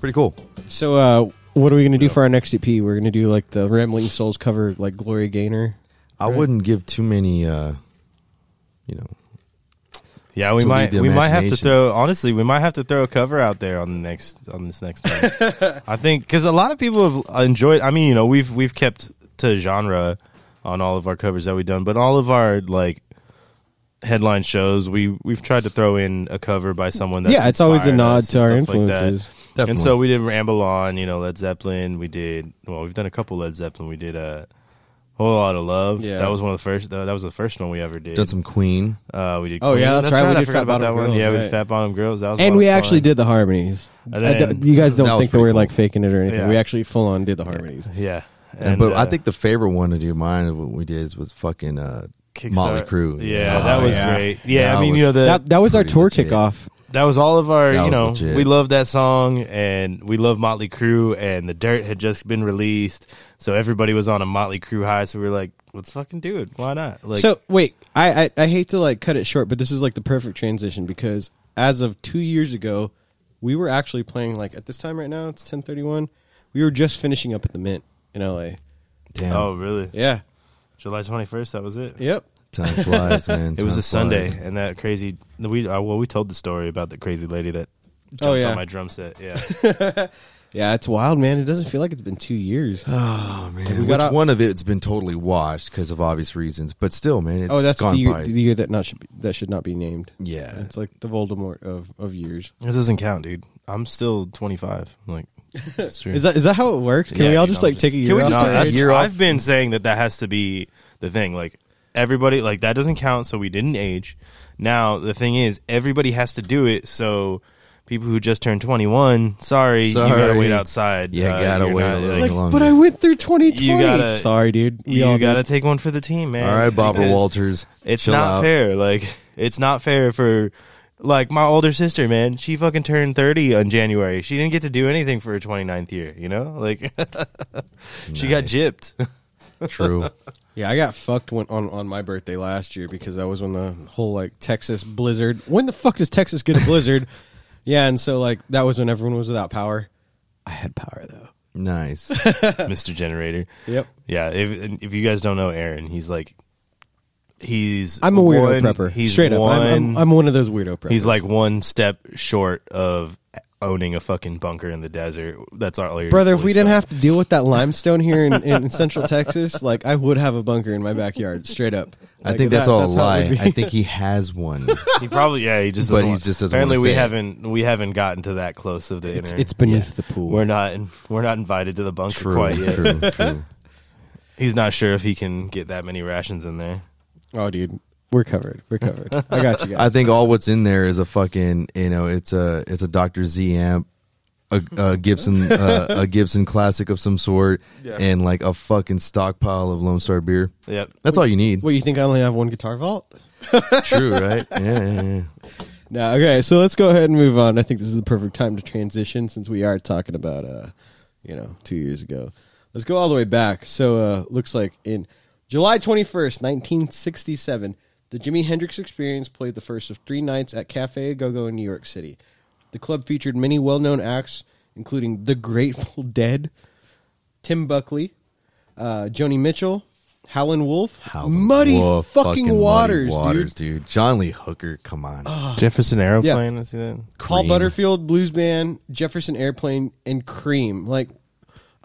Pretty cool. So, what are we going to do for our next EP? We're going to do, like, the Rambling Souls cover, like, Gloria Gaynor. I wouldn't give too many, you know. Yeah, we might have to throw. Honestly, we might have to throw a cover out there on the next on this next one. I think because a lot of people have enjoyed. I mean, you know, we've kept to genre on all of our covers that we've done, but all of our like headline shows, we've tried to throw in a cover by someone. That's it's always a nod to our influences. Like definitely. And so we did Ramble On, you know, Led Zeppelin. We did we've done a couple Led Zeppelin. We did a. Whole Lot of Love. Yeah. That was one of the first. That was the first one we ever did. Did some Queen. We did. Queen. Oh yeah, that's right. We did Fat Bottom Girls. Yeah, we did Fat Bottom Girls. That was and we actually did the harmonies. You guys don't think that we're like faking it or anything. Yeah. We actually full on did the harmonies. Yeah. But I think the favorite one to do mine what we did was fucking Motley Crue. Yeah, that was great. Yeah, I mean you know that was our tour kickoff. That was all of our, you know, legit. We love that song, and we love Motley Crue, and The Dirt had just been released, so everybody was on a Motley Crue high, so we were like, let's fucking do it. Why not? Like, so, wait, I hate to, like, cut it short, but this is, like, the perfect transition, because as of 2 years ago, we were actually playing, like, at this time right now, it's 10:31, we were just finishing up at the Mint in L.A. Damn. Oh, really? Yeah. July 21st, that was it? Yep. Time flies, man. It was a Sunday, and that crazy. We told the story about the crazy lady that jumped on my drum set. Yeah, yeah, it's wild, man. It doesn't feel like it's been 2 years. Oh man, one of it's been totally washed because of obvious reasons, but still, man, it's that's gone by. The year that should not be named. Yeah, it's like the Voldemort of years. It doesn't count, dude. I'm still 25. Like. That's true. Is that how it works? Can we all just like take a year? Can we just take a year off? I've been saying that has to be the thing, like. Everybody, like, that doesn't count, so we didn't age. Now, the thing is, everybody has to do it, so people who just turned 21, sorry. You gotta wait outside. Yeah, gotta wait a little longer. But I went through 2020. Sorry, dude. You gotta take one for the team, man. All right, Barbara Walters. It's not fair. Like, it's not fair for Like, my older sister, man, she fucking turned 30 on January. She didn't get to do anything for her 29th year, you know? Like, she got gypped. True. Yeah, I got fucked on my birthday last year because that was when the whole, like, Texas blizzard. When the fuck does Texas get a blizzard? Yeah, and so, like, that was when everyone was without power. I had power, though. Nice. Mr. Generator. Yep. Yeah, if you guys don't know Aaron, he's, like... I'm a weirdo prepper. Straight up. I'm one of those weirdo preppers. He's like one step short of owning a fucking bunker in the desert. That's all your brother. If we didn't have to deal with that limestone here in Central Texas, like I would have a bunker in my backyard. Straight up. Like, I think that's a lie. I think he has one. He probably he just. But he just doesn't. Apparently, we haven't gotten to that close of the inner. It's beneath the pool. We're not invited to the bunker quite yet. True. He's not sure if he can get that many rations in there. Oh, dude, we're covered. I got you guys. I think all what's in there is a fucking, you know, it's a Dr. Z amp, a Gibson classic of some sort, and like a fucking stockpile of Lone Star beer. Yep, that's all you need. What, you think I only have one guitar vault? True, right? Yeah. No, okay, so let's go ahead and move on. I think this is the perfect time to transition since we are talking about, 2 years ago. Let's go all the way back. So, looks like in July 21st, 1967, the Jimi Hendrix Experience played the first of three nights at Cafe Go-Go in New York City. The club featured many well-known acts, including The Grateful Dead, Tim Buckley, Joni Mitchell, Howlin' Wolf, Muddy Waters, dude. John Lee Hooker, come on. Jefferson Airplane, I see that. Carl Butterfield, Blues Band, Jefferson Airplane, and Cream, like...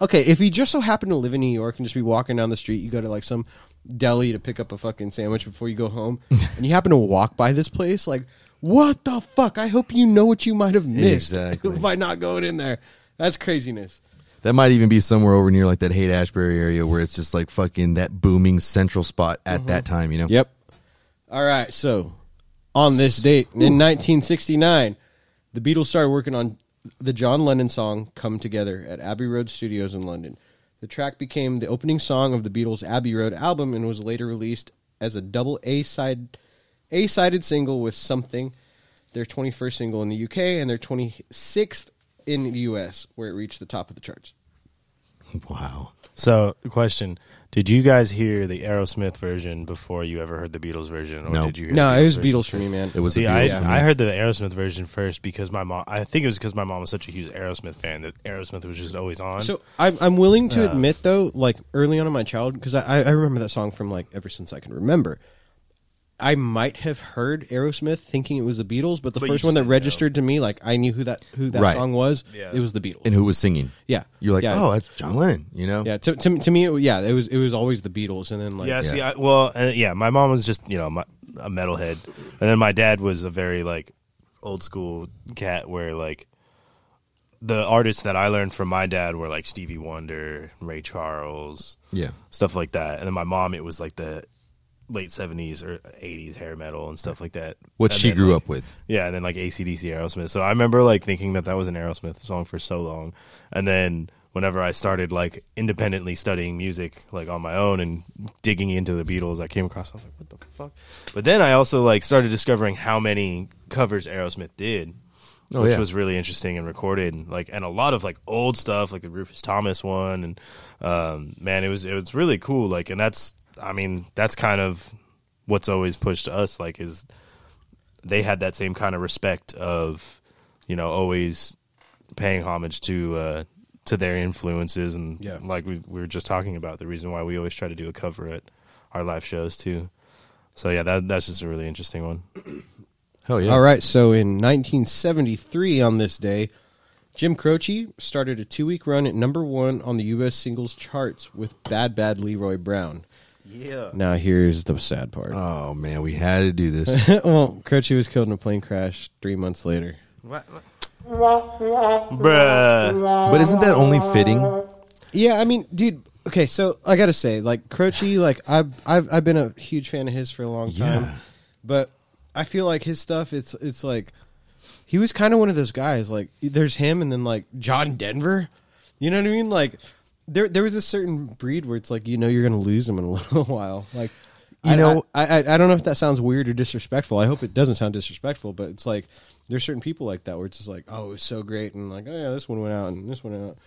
Okay, if you just so happen to live in New York and just be walking down the street, you go to like some deli to pick up a fucking sandwich before you go home, and you happen to walk by this place, like, what the fuck? I hope you know what you might have missed by not going in there. That's craziness. That might even be somewhere over near like that Haight-Ashbury area where it's just like fucking that booming central spot at that time, you know? Yep. All right, so on this date in 1969, the Beatles started working on the John Lennon song, Come Together, at Abbey Road Studios in London. The track became the opening song of the Beatles' Abbey Road album and was later released as a double A-sided single with Something, their 21st single in the UK and their 26th in the US, where it reached the top of the charts. Wow. So, question, did you guys hear the Aerosmith version before you ever heard the Beatles version? Or no. Did you hear it was Beatles for me, man. It was I heard the Aerosmith version first because my mom, I think it was because my mom was such a huge Aerosmith fan that Aerosmith was just always on. So I'm willing to admit, though, like early on in my childhood, because I remember that song from like ever since I can remember. I might have heard Aerosmith thinking it was the Beatles, but the first one that registered to me, like I knew who that song was. Yeah. It was the Beatles, and who was singing. Yeah, you're like, oh, that's John Lennon. You know, yeah. To me, it was always the Beatles, and then like, yeah. See, my mom was just a metalhead, and then my dad was a very like old school cat where like the artists that I learned from my dad were like Stevie Wonder, Ray Charles, stuff like that, and then my mom, it was like the late 70s or 80s hair metal and stuff like that. What she grew up with. Yeah, and then like AC/DC, Aerosmith. So I remember like thinking that was an Aerosmith song for so long. And then whenever I started like independently studying music like on my own and digging into the Beatles, I came across, I was like, what the fuck? But then I also like started discovering how many covers Aerosmith did, which was really interesting and recorded, and like, and a lot of like old stuff like the Rufus Thomas one, and man, it was really cool, like, and that's kind of what's always pushed to us, like, is they had that same kind of respect of, always paying homage to their influences. And like we were just talking about, the reason why we always try to do a cover at our live shows too. So yeah, that's just a really interesting one. Hell yeah. All right. So in 1973 on this day, Jim Croce started a 2-week run at number one on the U.S. singles charts with Bad Bad Leroy Brown. Yeah. Now here's the sad part. Oh man, we had to do this. Well, Croce was killed in a plane crash 3 months later. What? Bruh. But isn't that only fitting? Yeah, I mean, dude. Okay, so I gotta say, like Croce, like I've been a huge fan of his for a long time, but I feel like his stuff, it's like he was kind of one of those guys. Like there's him, and then like John Denver. You know what I mean? Like. There was a certain breed where it's like, you're going to lose them in a little while. Like I don't know if that sounds weird or disrespectful. I hope it doesn't sound disrespectful, but it's like there's certain people like that where it's just like, oh, it was so great, and like, oh yeah, this one went out and this one went out.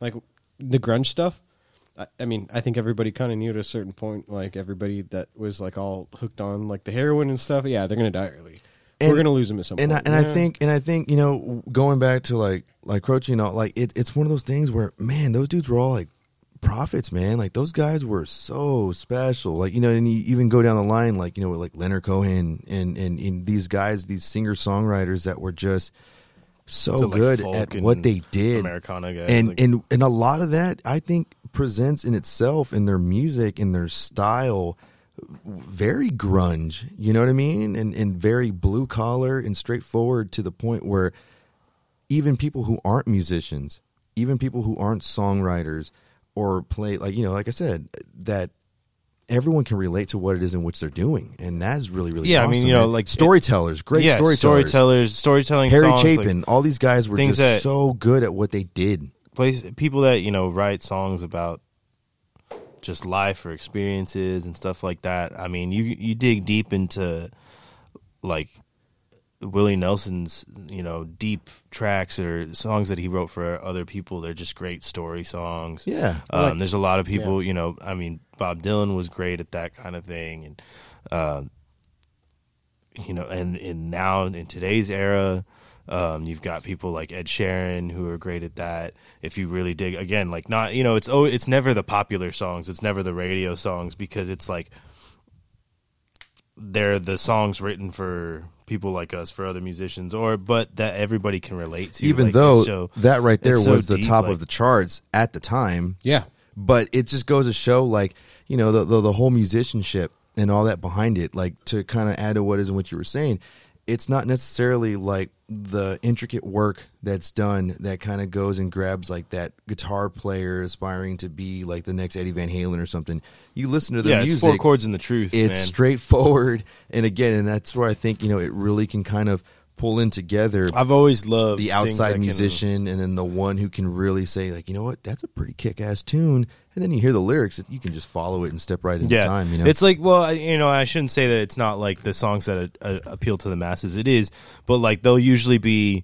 Like the grunge stuff. I mean, I think everybody kind of knew at a certain point, like everybody that was like all hooked on like the heroin and stuff. Yeah, they're gonna die early. And we're gonna lose them at some point. I think you know, going back to like Croce, you know, like it's one of those things where, man, those dudes were all like prophets, man. Like those guys were so special. Like, you know, and you even go down the line, like, you know, with like Leonard Cohen and these guys, these singer songwriters that were just so good at what they did. Americana guys, and a lot of that I think presents in itself in their music and their style very grunge, you know what I mean, and very blue collar and straightforward, to the point where even people who aren't musicians, even people who aren't songwriters or play, like, you know, like I said, that everyone can relate to what it is in which they're doing, and that's really, really awesome. I mean, you know, like storytellers, storytelling. Harry songs, Chapin, like, all these guys were just so good at what they did. People that, you know, write songs about just life or experiences and stuff like that. I mean, you dig deep into like Willie Nelson's, you know, deep tracks or songs that he wrote for other people. They're just great story songs. Yeah. There's a lot of people, you know, I mean, Bob Dylan was great at that kind of thing. And, you know, and now in today's era, you've got people like Ed Sheeran who are great at that. If you really dig, again, like, not, you know, it's never the popular songs. It's never the radio songs, because it's like they're the songs written for people like us, for other musicians, but that everybody can relate to. Even like, though so, that right there was so the deep, top of the charts at the time. Yeah. But it just goes to show, like, you know, the whole musicianship and all that behind it, like, to kind of add to what is and what you were saying. It's not necessarily like the intricate work that's done that kind of goes and grabs like that guitar player aspiring to be like the next Eddie Van Halen or something. You listen to the music. It's four chords and the truth. It's straightforward. And again, and that's where I think, you know, it really can kind of pull in together. I've always loved the outside musician and then the one who can really say, like, you know what, that's a pretty kick-ass tune. And then you hear the lyrics, you can just follow it and step right into time. You know, it's like, well, you know, I shouldn't say that it's not like the songs that appeal to the masses. It is, but like they'll usually be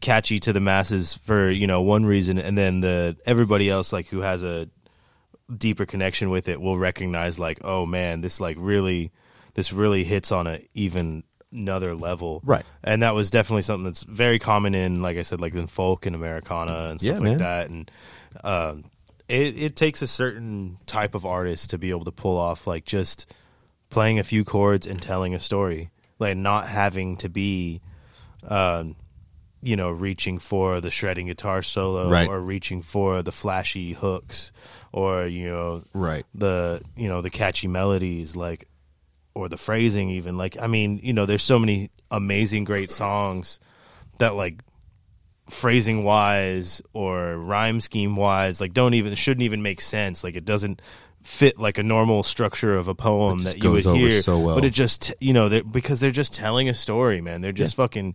catchy to the masses for, you know, one reason, and then everybody else, like, who has a deeper connection with it will recognize, like, oh man, this really hits on a even another level, right? And that was definitely something that's very common in, like I said, like in folk and Americana and stuff like that. And it takes a certain type of artist to be able to pull off like just playing a few chords and telling a story, like not having to be you know, reaching for the shredding guitar solo, right, or reaching for the flashy hooks, or, you know, right, the, you know, the catchy melodies, like, or the phrasing even. Like, I mean, you know, there's so many amazing, great songs that, like, phrasing wise or rhyme scheme wise, like, shouldn't even make sense. Like, it doesn't fit like a normal structure of a poem that you would hear. So well. But it just, you know, because they're just telling a story, man. They're just fucking.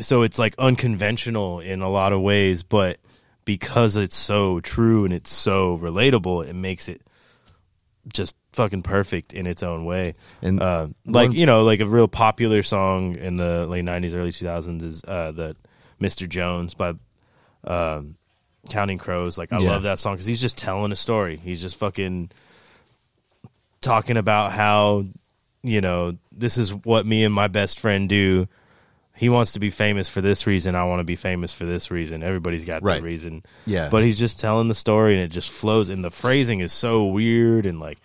So it's like unconventional in a lot of ways, but because it's so true and it's so relatable, it makes it just fucking perfect in its own way. And like, you know, like a real popular song in the late 90s, early 2000s is the Mr. Jones by Counting Crows. Like, I love that song because he's just telling a story. He's just fucking talking about how, you know, this is what me and my best friend do. He wants to be famous for this reason. I want to be famous for this reason. Everybody's got that reason. Yeah. But he's just telling the story, and it just flows. And the phrasing is so weird, and, like,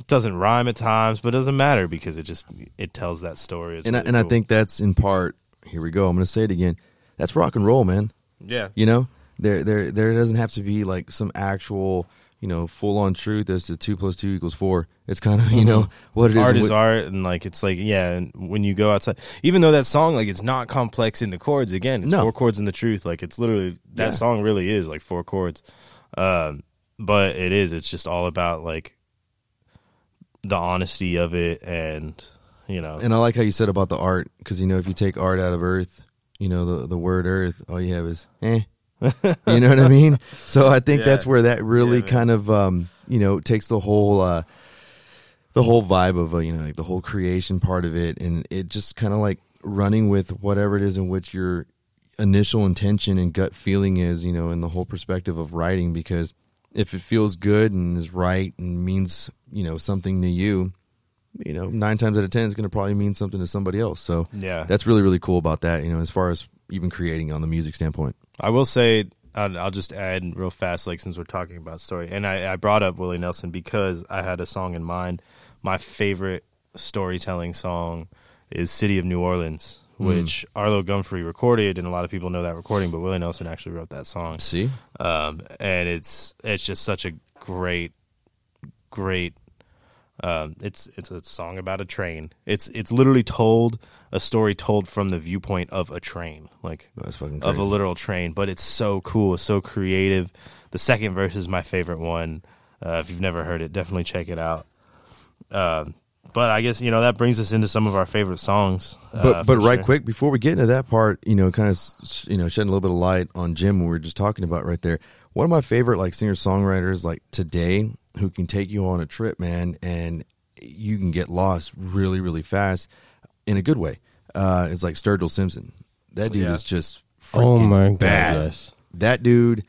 it doesn't rhyme at times, but it doesn't matter because it tells that story. And really I think that's in part, here we go, I'm going to say it again, that's rock and roll, man. Yeah. You know, there doesn't have to be, like, some actual, you know, full-on truth as to 2 + 2 = 4. It's kind of, you know, what it is. Art is art, and, like, it's like, yeah, and when you go outside, even though that song, like, it's not complex in the chords, again, it's four chords in the truth, like, it's literally, that song really is, like, four chords, but it's just all about, like, the honesty of it, and, you know. And I like how you said about the art, because, you know, if you take art out of earth, you know, the word earth, all you have is, you know what I mean? So I think that's where that really kind of, you know, takes the whole the whole vibe of, you know, like the whole creation part of it, and it just kind of like running with whatever it is in which your initial intention and gut feeling is, you know, and the whole perspective of writing. Because if it feels good and is right and means, you know, something to you, you know, 9 times out of 10 it's going to probably mean something to somebody else. So yeah, that's really, really cool about that, you know, as far as even creating on the music standpoint. I will say, I'll just add real fast, like, since we're talking about story, and I brought up Willie Nelson because I had a song in mind. My favorite storytelling song is City of New Orleans, which Arlo Guthrie recorded, and a lot of people know that recording, but Willie Nelson actually wrote that song. See? And it's just such a great it's a song about a train. It's literally told a story told from the viewpoint of a train, like that's fucking crazy. Of a literal train, but it's so cool, it's so creative. The second verse is my favorite one. If you've never heard it, definitely check it out. But I guess, you know, that brings us into some of our favorite songs. But right sure. Quick, before we get into that part, you know, kind of, you know, shedding a little bit of light on Jim, we were just talking about right there. One of my favorite, like, singer-songwriters, like, today, who can take you on a trip, man, and you can get lost really, really fast in a good way. It's like Sturgill Simpson. That dude is just freaking bad. Goodness. That dude...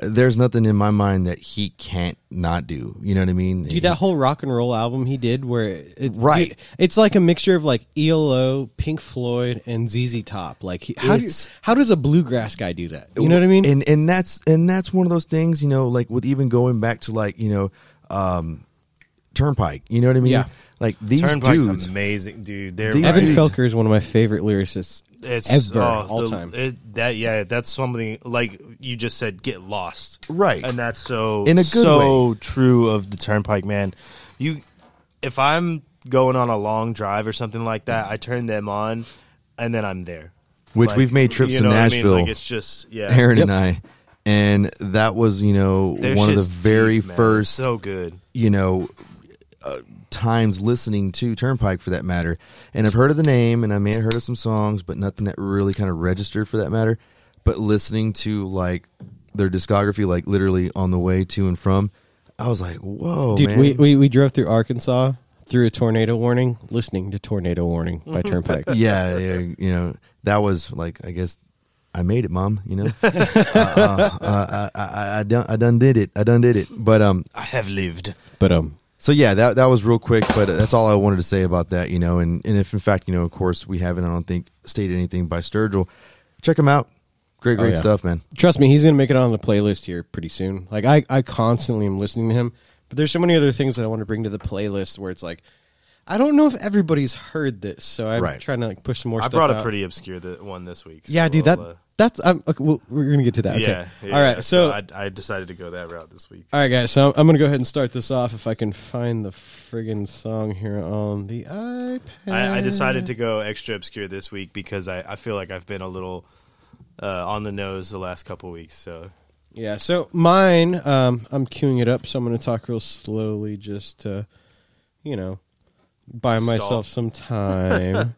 There's nothing in my mind that he can't not do. You know what I mean? Dude, that whole rock and roll album he did where... Right. Dude, it's like a mixture of like ELO, Pink Floyd, and ZZ Top. Like, how does a bluegrass guy do that? You know what I mean? And that's one of those things, you know, like with even going back to like, you know, Turnpike. You know what I mean? Yeah. Like these Turnpike's dudes... amazing, dude. Evan Felker is one of my favorite lyricists. It's all time. That's something like you just said, get lost, right? And that's so true of the Turnpike, man. If I'm going on a long drive or something like that, I turn them on, and then I'm there. Which, like, we've made trips to Nashville. I mean? Like, it's just Aaron and I, and that was, you know, their one of the very first so good, you know. Times listening to Turnpike, for that matter, and I've heard of the name and I may have heard of some songs, but nothing that really kind of registered, for that matter. But listening to like their discography, like literally on the way to and from, I was like, whoa, dude, man. We drove through Arkansas through a tornado warning, listening to Tornado Warning by Turnpike. You know, that was like, I guess I made it, Mom, you know. I done did it. But I have lived. But so yeah, that was real quick, but that's all I wanted to say about that, you know. And if in fact, you know, of course we haven't, I don't think, stated anything by Sturgill, check him out. Great stuff, man. Trust me, he's gonna make it on the playlist here pretty soon. Like I constantly am listening to him, but there's so many other things that I want to bring to the playlist where it's like, I don't know if everybody's heard this, so I'm trying to like push some more. I brought a pretty obscure one this week. So yeah, dude, we're going to get to that. Okay. Yeah. All right. So I decided to go that route this week. All right, guys. So I'm going to go ahead and start this off if I can find the friggin' song here on the iPad. I decided to go extra obscure this week because I feel like I've been a little on the nose the last couple weeks. So yeah. So mine, I'm queuing it up. So I'm going to talk real slowly just to, you know, buy myself some time.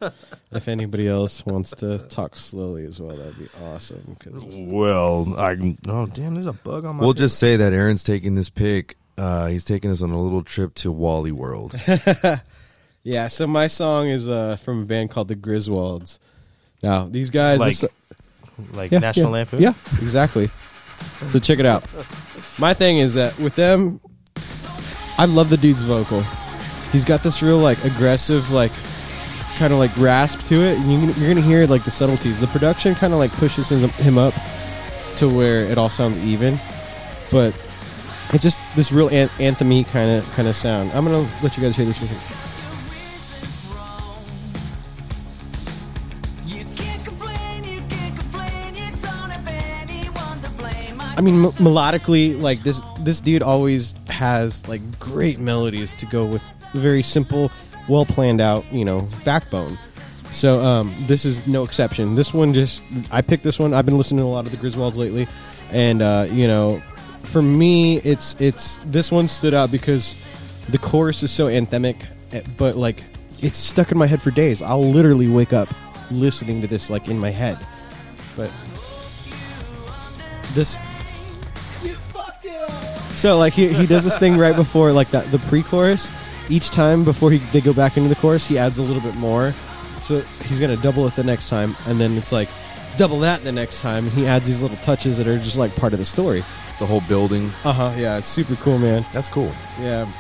If anybody else wants to talk slowly as well, that'd be awesome. There's a bug on my. We'll just say that Aaron's taking this pick. He's taking us on a little trip to Wally World. Yeah. So my song is from a band called The Griswolds. Now these guys, National Lampoon. Yeah, exactly. So check it out. My thing is that with them, I love the dude's vocal. He's got this real, like, aggressive, like, kind of, like, rasp to it. And you're going to hear, like, the subtleties. The production kind of, like, pushes him up to where it all sounds even. But it's just this real anthem-y kind of sound. I'm going to let you guys hear this real quick. I mean, melodically, like, this dude always has, like, great melodies to go with very simple, well planned out, you know, backbone. So this is no exception. This one, I picked this one. I've been listening to a lot of the Griswolds lately, and you know, for me, it's this one stood out because the chorus is so anthemic, but like it's stuck in my head for days. I'll literally wake up listening to this like in my head. But this. So like he does this thing right before like the pre-chorus. each time before they go back into the chorus, he adds a little bit more. So he's going to double it the next time, and then it's like double that the next time. He adds these little touches that are just like part of the story. The whole building. Yeah, it's super cool, man. That's cool. Yeah.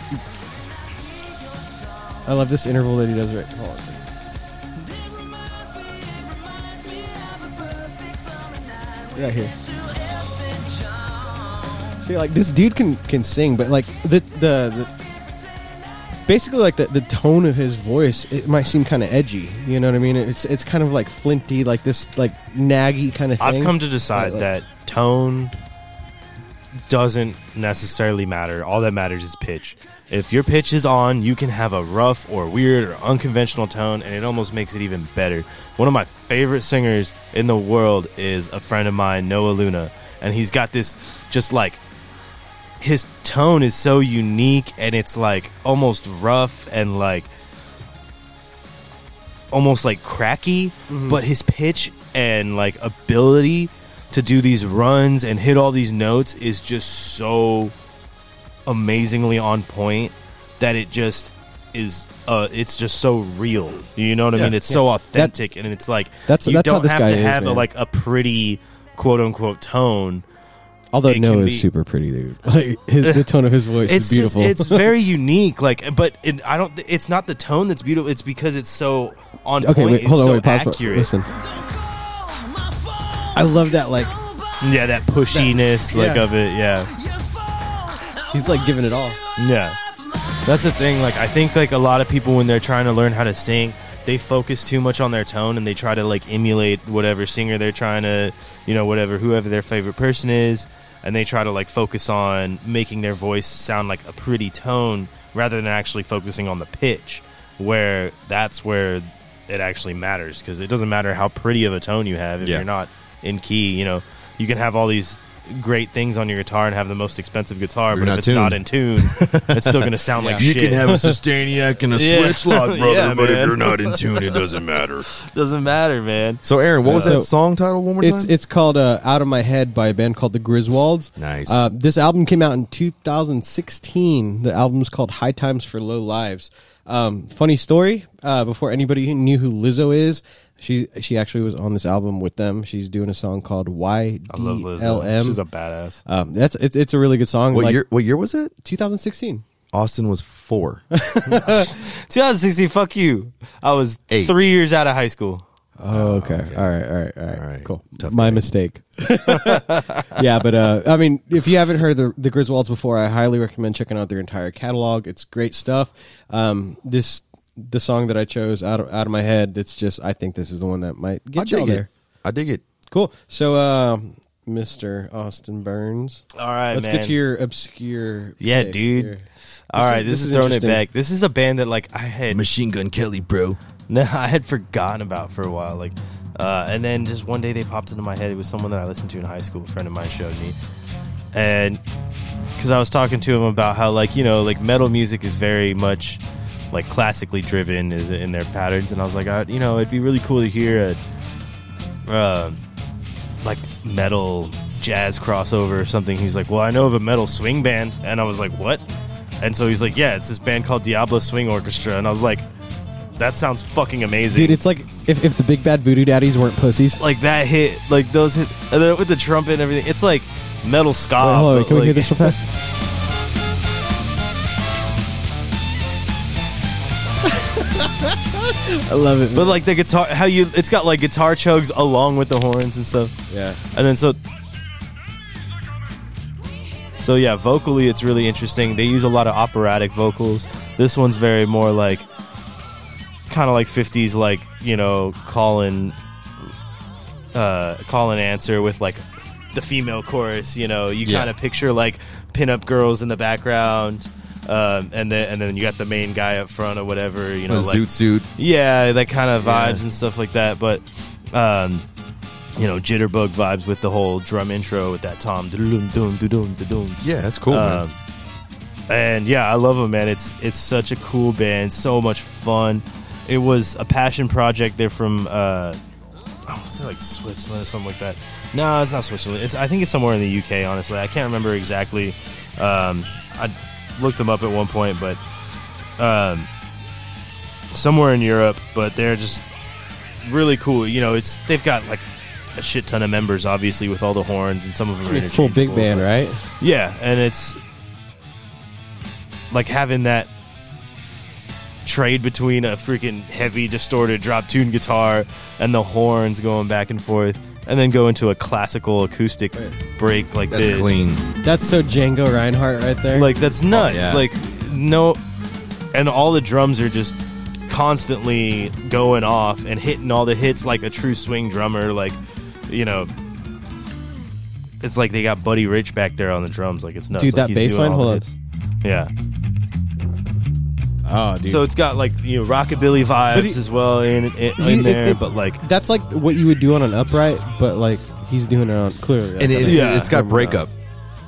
I love this interval that he does right now. Right here. See, like, this dude can sing, but like the basically, like, the tone of his voice, it might seem kind of edgy. You know what I mean? It's kind of like flinty, like this, like, naggy kind of thing. I've come to decide that tone doesn't necessarily matter. All that matters is pitch. If your pitch is on, you can have a rough or weird or unconventional tone, and it almost makes it even better. One of my favorite singers in the world is a friend of mine, Noah Luna, and he's got this just, like, his tone is so unique, and it's like almost rough and like almost like cracky, but his pitch and like ability to do these runs and hit all these notes is just so amazingly on point that it just is it's just so real. You know what I mean? It's so authentic, and it's like you don't have to have a pretty quote unquote tone. Although Noah is super pretty, dude. Like, the tone of his voice is beautiful. Just, it's very unique. Like, but it's not the tone that's beautiful. It's because it's so on point. Wait, hold on, accurate. Listen, I love that. Like, yeah, that pushiness, of it. Yeah, he's like giving it all. Yeah, that's the thing. Like, I think like a lot of people when they're trying to learn how to sing, they focus too much on their tone, and they try to like emulate whatever singer they're trying to, whoever their favorite person is. And they try to like focus on making their voice sound like a pretty tone rather than actually focusing on the pitch, where that's where it actually matters, because it doesn't matter how pretty of a tone you have if you're not in key. You know, you can have all these great things on your guitar and have the most expensive guitar, but if it's tuned. Not in tune, it's still going to sound like shit. You can have a Sustainiac and a Switch Lock, brother, but if you're not in tune, it doesn't matter. Doesn't matter, man. So, Aaron, what was that song title one more time? It's called Out of My Head by a band called The Griswolds. Nice. This album came out in 2016. The album's called High Times for Low Lives. Funny story, before anybody knew who Lizzo is, She actually was on this album with them. She's doing a song called YDLM. I love Lizzo. She's a badass. It's a really good song. What year was it? 2016. Austin was 4. 2016, fuck you. I was 8. 3 years out of high school. Oh, okay. All right. Cool. Tough My game. Mistake. Yeah, but I mean, if you haven't heard the Griswolds before, I highly recommend checking out their entire catalog. It's great stuff. The song that I chose, out of my head, that's just, I think this is the one that might get y'all there. I dig it. Cool. So, Mr. Austin Burns. All right, Let's get to your obscure pick, dude. Here. This is throwing it back. This is a band that, like, I had... Machine Gun Kelly, bro. No, I had forgotten about for a while, like... and then just one day they popped into my head. It was someone that I listened to in high school. A friend of mine showed me. And... because I was talking to him about how, like, you know, like, metal music is very much... like classically driven is in their patterns, and I was like, it'd be really cool to hear a like metal jazz crossover or something. He's like, well, I know of a metal swing band, and I was like, what? And so he's like, yeah, it's this band called Diablo Swing Orchestra, and I was like, that sounds fucking amazing, dude. It's like if the Big Bad Voodoo Daddies weren't pussies, like that hit, like those hit with the trumpet and everything. It's like metal ska. Wait, can we hear this real fast? I love it, man. But like the guitar, it's got like guitar chugs along with the horns and stuff. Yeah. And then so yeah, vocally it's really interesting. They use a lot of operatic vocals. This one's very more like kind of like 50s, like, you know, call and answer with like the female chorus. You know, you kind of picture like pinup girls in the background. And then you got the main guy up front or whatever, you know, a like zoot suit, that kind of vibes and stuff like that. But you know, jitterbug vibes with the whole drum intro with that tom. Yeah, that's cool. Man. And yeah, I love them, man. It's such a cool band, so much fun. It was a passion project. They're from I want to say like Switzerland or something like that. No, it's not Switzerland. I think it's somewhere in the UK. Honestly, I can't remember exactly. I looked them up at one point, but somewhere in Europe, but they're just really cool. You know, it's they've got like a shit ton of members, obviously, with all the horns, and some of them are full big band, right? Yeah, and it's like having that trade between a freaking heavy, distorted, drop-tuned guitar and the horns going back and forth, and then go into a classical acoustic break like this. That's clean. That's so Django Reinhardt right there. Like, that's nuts. Oh, yeah. Like, no... And all the drums are just constantly going off and hitting all the hits like a true swing drummer. Like, you know... It's like they got Buddy Rich back there on the drums. Like, it's nuts. Dude, like, that bass line, hold on. Yeah. Oh, dude. So it's got like, you know, rockabilly vibes as well in there, but like that's like what you would do on an upright, but like he's doing it on clearly, like, and it's got breakup.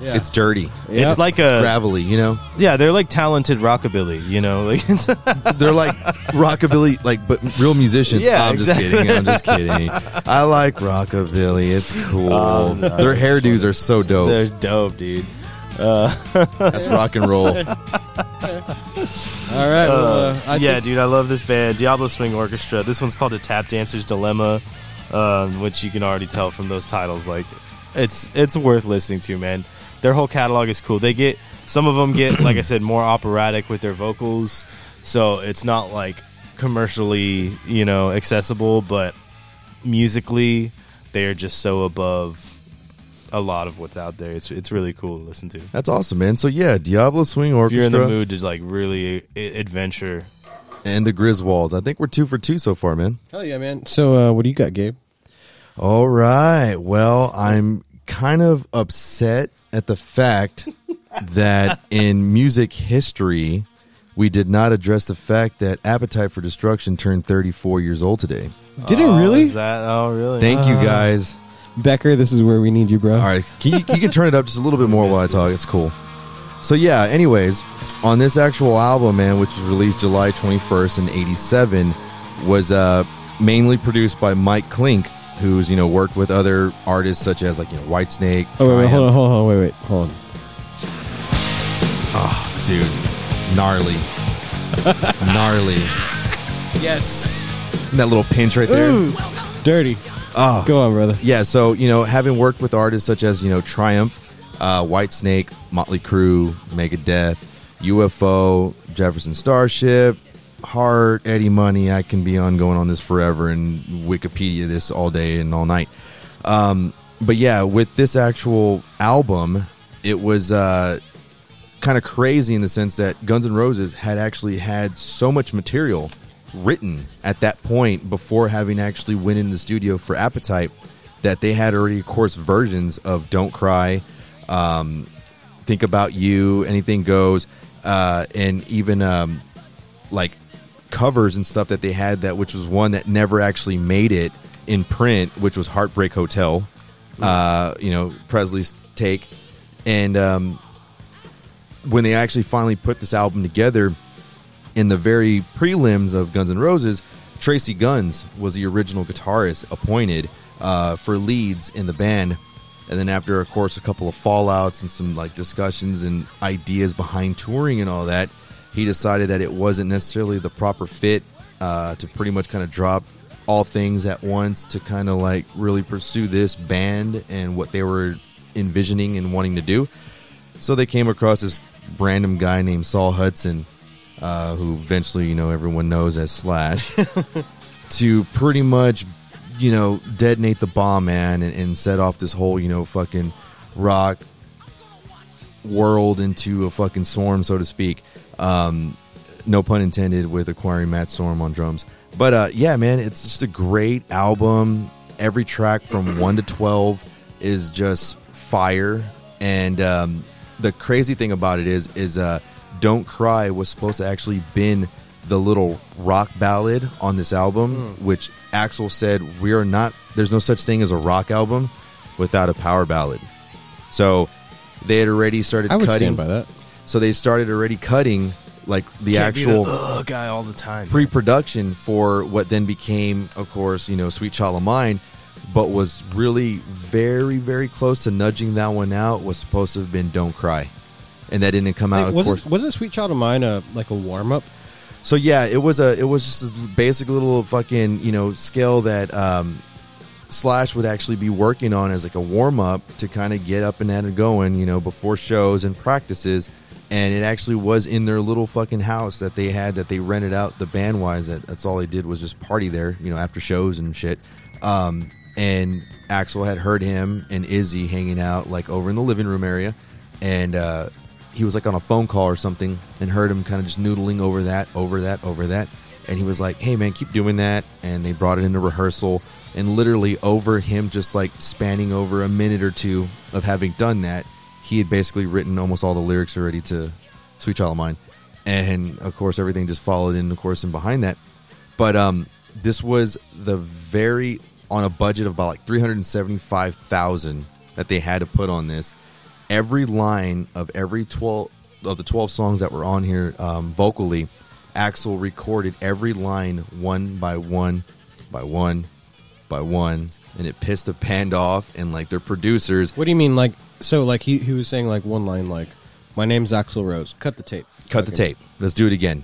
Yeah. It's dirty. Yep. It's like it's gravelly, you know. Yeah, they're like talented rockabilly, you know. Like it's they're like rockabilly, like but real musicians. Yeah, I'm just kidding. I like rockabilly. It's cool. No. Their hairdos are so dope. They're dope, dude. That's rock and roll. All right. Dude, I love this band, Diablo Swing Orchestra. This one's called The Tap Dancer's Dilemma, which you can already tell from those titles. Like, it's worth listening to, man. Their whole catalog is cool. They get some of them get, like I said, more operatic with their vocals, so it's not like commercially, you know, accessible, but musically, they are just so above a lot of what's out there. It's really cool to listen to. That's awesome, man. So yeah, Diablo Swing Orchestra. If you're in the mood to like really adventure. And the Griswolds. I think we're 2 for 2 so far, man. Hell yeah, man. So what do you got, Gabe? All right. Well, I'm kind of upset at the fact that in music history, we did not address the fact that Appetite for Destruction turned 34 years old today. Did it really? Is that? Oh, really? Thank you, guys. Becker, this is where we need you, bro. All right. You can turn it up just a little bit more while I talk. It's cool. So, yeah, anyways, on this actual album, man, which was released July 21st in 87, was mainly produced by Mike Klink, who's, you know, worked with other artists such as, like, you know, Whitesnake. Oh, Triumph. Wait, hold on. Oh, dude. Gnarly. Gnarly. Yes. And that little pinch right there. Ooh, dirty. Oh, go on, brother. Yeah, so, you know, having worked with artists such as, you know, Triumph, Whitesnake, Motley Crue, Megadeth, UFO, Jefferson Starship, Heart, Eddie Money, I can be on going on this forever and Wikipedia this all day and all night. But yeah, with this actual album, it was kind of crazy in the sense that Guns N' Roses had actually had so much material written at that point before having actually went in the studio for Appetite, that they had already, of course, versions of Don't Cry, Think About You, Anything Goes, and even like covers and stuff that they had, that which was one that never actually made it in print, which was Heartbreak Hotel, you know, Presley's take. And when they actually finally put this album together, in the very prelims of Guns N' Roses, Tracy Guns was the original guitarist appointed for leads in the band. And then after, of course, a couple of fallouts and some like discussions and ideas behind touring and all that, he decided that it wasn't necessarily the proper fit to pretty much kind of drop all things at once to kind of like really pursue this band and what they were envisioning and wanting to do. So they came across this random guy named Saul Hudson, who eventually, you know, everyone knows as Slash, to pretty much, you know, detonate the bomb, man, and set off this whole, you know, fucking rock world into a fucking storm, so to speak. No pun intended, with acquiring Matt Sorum on drums. But, yeah, man, it's just a great album. Every track from 1 to 12 is just fire. And the crazy thing about it is Don't Cry was supposed to actually been the little rock ballad on this album, which Axl said, we are not, there's no such thing as a rock album without a power ballad. So they had already started cutting. I would stand by that. So they started already cutting like the actual guy all the time, pre-production, man, for what then became, of course, you know, Sweet Child of Mine, but was really very, very close to nudging that one out. Was supposed to have been Don't Cry. And that didn't come out, of course. Wasn't Sweet Child of Mine like a warm-up? So yeah, it was just a basic little fucking, you know, scale that Slash would actually be working on as like a warm up to kind of get up and at it going, you know, before shows and practices. And it actually was in their little fucking house that they had, that they rented out the band wise. That's all they did was just party there, you know, after shows and shit. And Axl had heard him and Izzy hanging out like over in the living room area, and he was like on a phone call or something and heard him kind of just noodling over that. And he was like, hey man, keep doing that. And they brought it into rehearsal, and literally over him just like spanning over a minute or two of having done that, he had basically written almost all the lyrics already to Sweet Child of Mine. And of course everything just followed in, of course, and behind that. But this was the very, on a budget of about like $375,000 that they had to put on this. Every line of every 12 of the 12 songs that were on here, vocally, Axl recorded every line one by one by one by one, and it pissed the band off and like their producers. What do you mean? Like, so like he was saying like one line, like, my name's Axl Rose, cut the tape, cut the tape, let's do it again,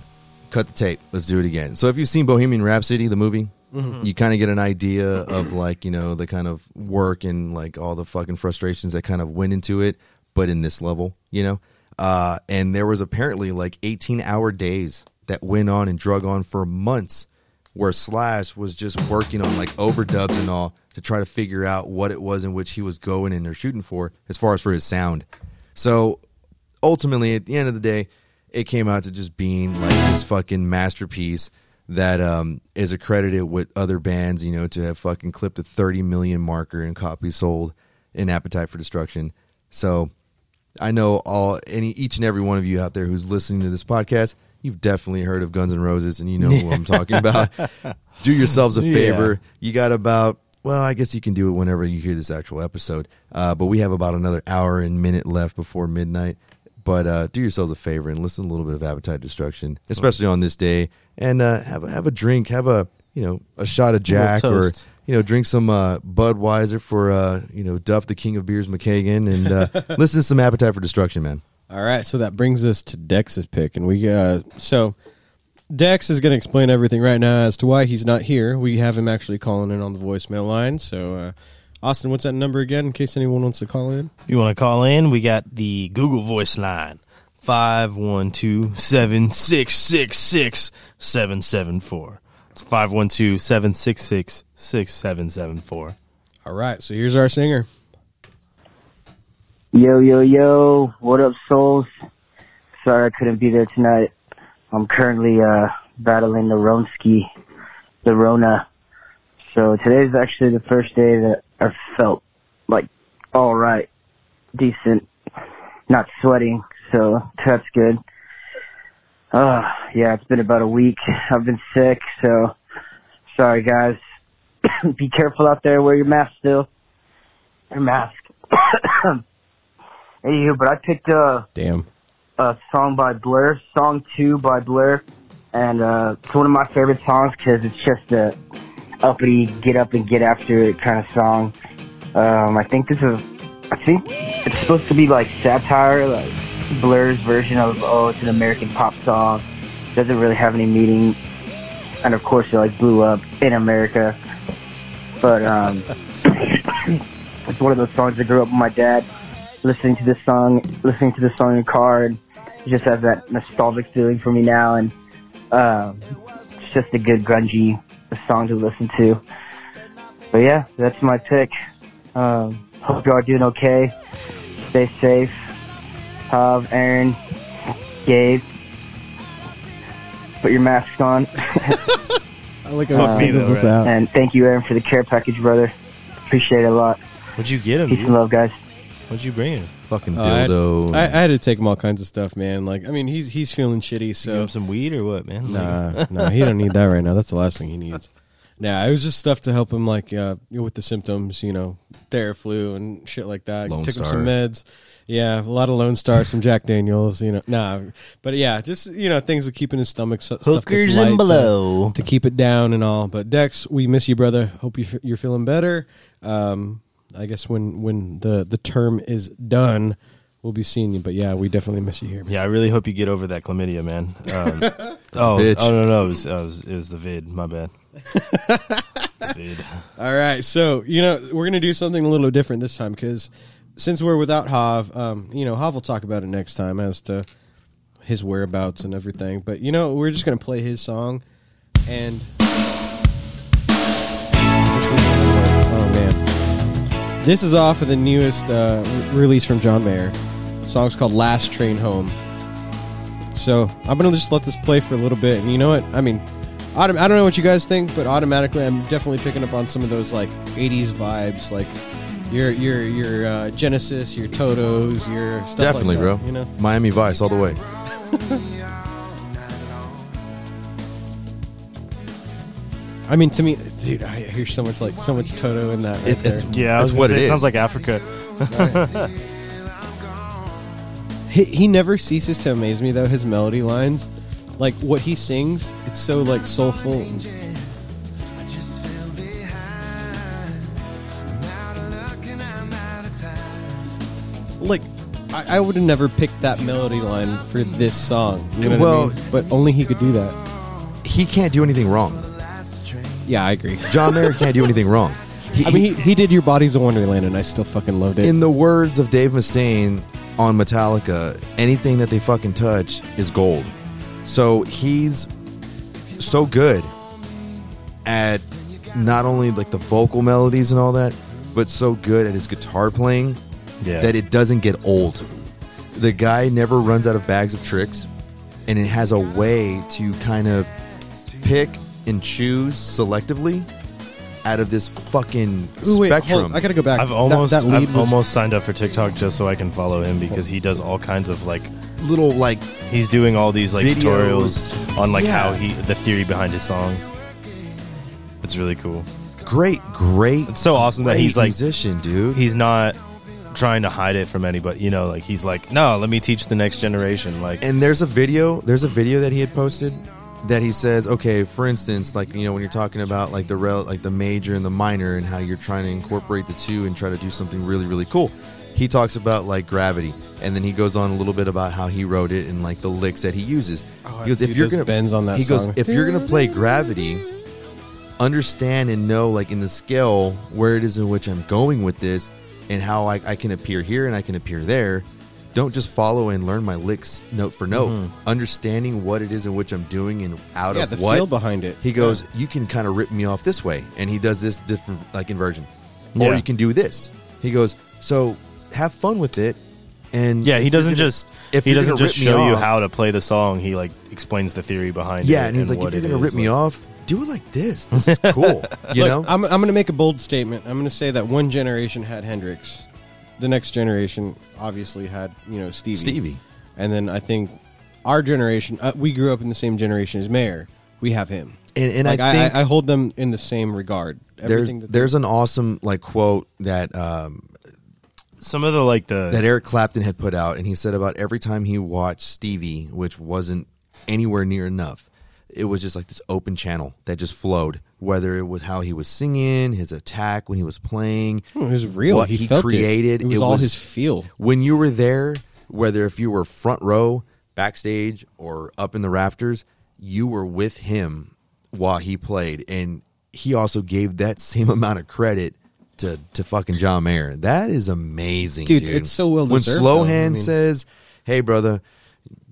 cut the tape, let's do it again. So if you've seen Bohemian Rhapsody, the movie, mm-hmm. you kind of get an idea of like, you know, the kind of work and like all the fucking frustrations that kind of went into it, but in this level, you know. And there was apparently like 18-hour days that went on and drug on for months, where Slash was just working on like overdubs and all to try to figure out what it was in which he was going and they're shooting for as far as for his sound. So ultimately at the end of the day, it came out to just being like this fucking masterpiece that is accredited with other bands, you know, to have fucking clipped the 30 million marker in copies sold in Appetite for Destruction. So I know each and every one of you out there who's listening to this podcast, you've definitely heard of Guns N' Roses, and you know who I'm talking about. Do yourselves a favor. Yeah. You got about, well, I guess you can do it whenever you hear this actual episode, but we have about another hour and minute left before midnight. But do yourselves a favor and listen to a little bit of Appetite Destruction, especially on this day, and have a drink, have a, you know, a shot of Jack, or, you know, drink some Budweiser for, you know, Duff, the King of Beers, McKagan, and listen to some Appetite for Destruction, man. All right, so that brings us to Dex's pick, and we so Dex is going to explain everything right now as to why he's not here. We have him actually calling in on the voicemail line, so Austin, what's that number again, in case anyone wants to call in? If you want to call in, we got the Google Voice line, 512-766-6774. It's 512-766-6774. All right, so here's our singer. Yo, yo, yo, what up, souls? Sorry I couldn't be there tonight. I'm currently battling the Rona. So today's actually the first day that I felt like all right, decent, not sweating, so that's good. Yeah, it's been about a week. I've been sick, so sorry, guys. Be careful out there. Wear your mask still. Your mask. Anywho, but I picked a song by Blur, Song 2 by Blur, and it's one of my favorite songs because it's just a uppity, get up and get after it kind of song. I think it's supposed to be like satire, like Blur's version of, oh, it's an American pop song, doesn't really have any meaning, and of course it like blew up in America. But it's one of those songs that grew up with my dad. Listening to this song in the car, and it just has that nostalgic feeling for me now, and it's just a good grungy song to listen to. But yeah, that's my pick. Hope y'all are doing okay. Stay safe. Hav, Aaron, Gabe, put your masks on. I like how this out. And thank you, Aaron, for the care package, brother. Appreciate it a lot. What'd you get him? Peace and love, guys. What'd you bring him? Fucking dildo. I had to take him all kinds of stuff, man. Like, I mean, he's feeling shitty, so. You give him some weed or what, man? Nah, he don't need that right now. That's the last thing he needs. Nah, it was just stuff to help him, like, with the symptoms, you know, Theraflu and shit like that. Lone Took Star. Him some meds. Yeah, a lot of Lone Star, some Jack Daniels, you know. Nah, but yeah, just, you know, things to keep in his stomach. Hookers and below. To keep it down and all. But Dex, we miss you, brother. Hope you're feeling better. I guess when the term is done, We'll be seeing you, but yeah, we definitely miss you here. Man. Yeah, I really hope you get over that chlamydia, man. It was the vid. My bad. Vid. All right, so we're gonna do something a little different this time because since we're without Hav, Hav will talk about it next time as to his whereabouts and everything. But we're just gonna play his song and. This is off of the newest release from John Mayer. The song's called Last Train Home. So I'm going to just let this play for a little bit. And you know what? I mean, I don't know what you guys think, but automatically I'm definitely picking up on some of those like 80s vibes. Like your Genesis, your Totos, your stuff definitely, like that. Definitely, bro. Miami Vice all the way. I mean, to me, dude, I hear so much Toto in that. It sounds like Africa. Right. He never ceases to amaze me, though. His melody lines, like what he sings, it's so like soulful. Like, I would have never picked that melody line for this song. Well, I mean? But only he could do that. He can't do anything wrong. Yeah, I agree. John Mayer can't do anything wrong. He did Your Body's a Wonderland, and I still fucking loved it. In the words of Dave Mustaine on Metallica, anything that they fucking touch is gold. So he's so good at not only like the vocal melodies and all that, but so good at his guitar playing that it doesn't get old. The guy never runs out of bags of tricks, and it has a way to kind of pick and choose selectively out of this fucking spectrum. I gotta go back. I've almost signed up for TikTok just so I can follow him because he does all kinds of like little like he's doing all these like videos. Tutorials on like how the theory behind his songs. It's really cool. Great. It's so awesome that he's like musician, dude. He's not trying to hide it from anybody. Like he's like, no, let me teach the next generation. Like, and there's a video that he had posted. That he says, okay, for instance, like, when you're talking about like the major and the minor and how you're trying to incorporate the two and try to do something really, really cool. He talks about like Gravity, and then he goes on a little bit about how he wrote it and like the licks that he uses. If you're gonna play Gravity, understand and know like in the scale where it is in which I'm going with this and how I can appear here and I can appear there. Don't just follow and learn my licks note for note. Mm-hmm. Understanding what it is in which I'm doing and out of what. The feel behind it. He goes, you can kind of rip me off this way. And he does this different like inversion. Or you can do this. He goes, so have fun with it. And he doesn't just show you how to play the song. He like explains the theory behind it. Yeah, and he's like, if you're going to rip me off, do it like this. This is cool. I'm going to make a bold statement. I'm going to say that one generation had Hendrix. The next generation obviously had, Stevie. And then I think our generation, we grew up in the same generation as Mayer. We have him. And like, I think I hold them in the same regard. There's an awesome like quote that some of the like the that Eric Clapton had put out, and he said about every time he watched Stevie, which wasn't anywhere near enough, it was just like this open channel that just flowed. Whether it was how he was singing, his attack when he was playing, it was real. What he felt created, it was all his feel. When you were there, whether if you were front row, backstage, or up in the rafters, you were with him while he played, and he also gave that same amount of credit to fucking John Mayer. That is amazing, dude. It's so well deserved. When Slowhand says, "Hey, brother,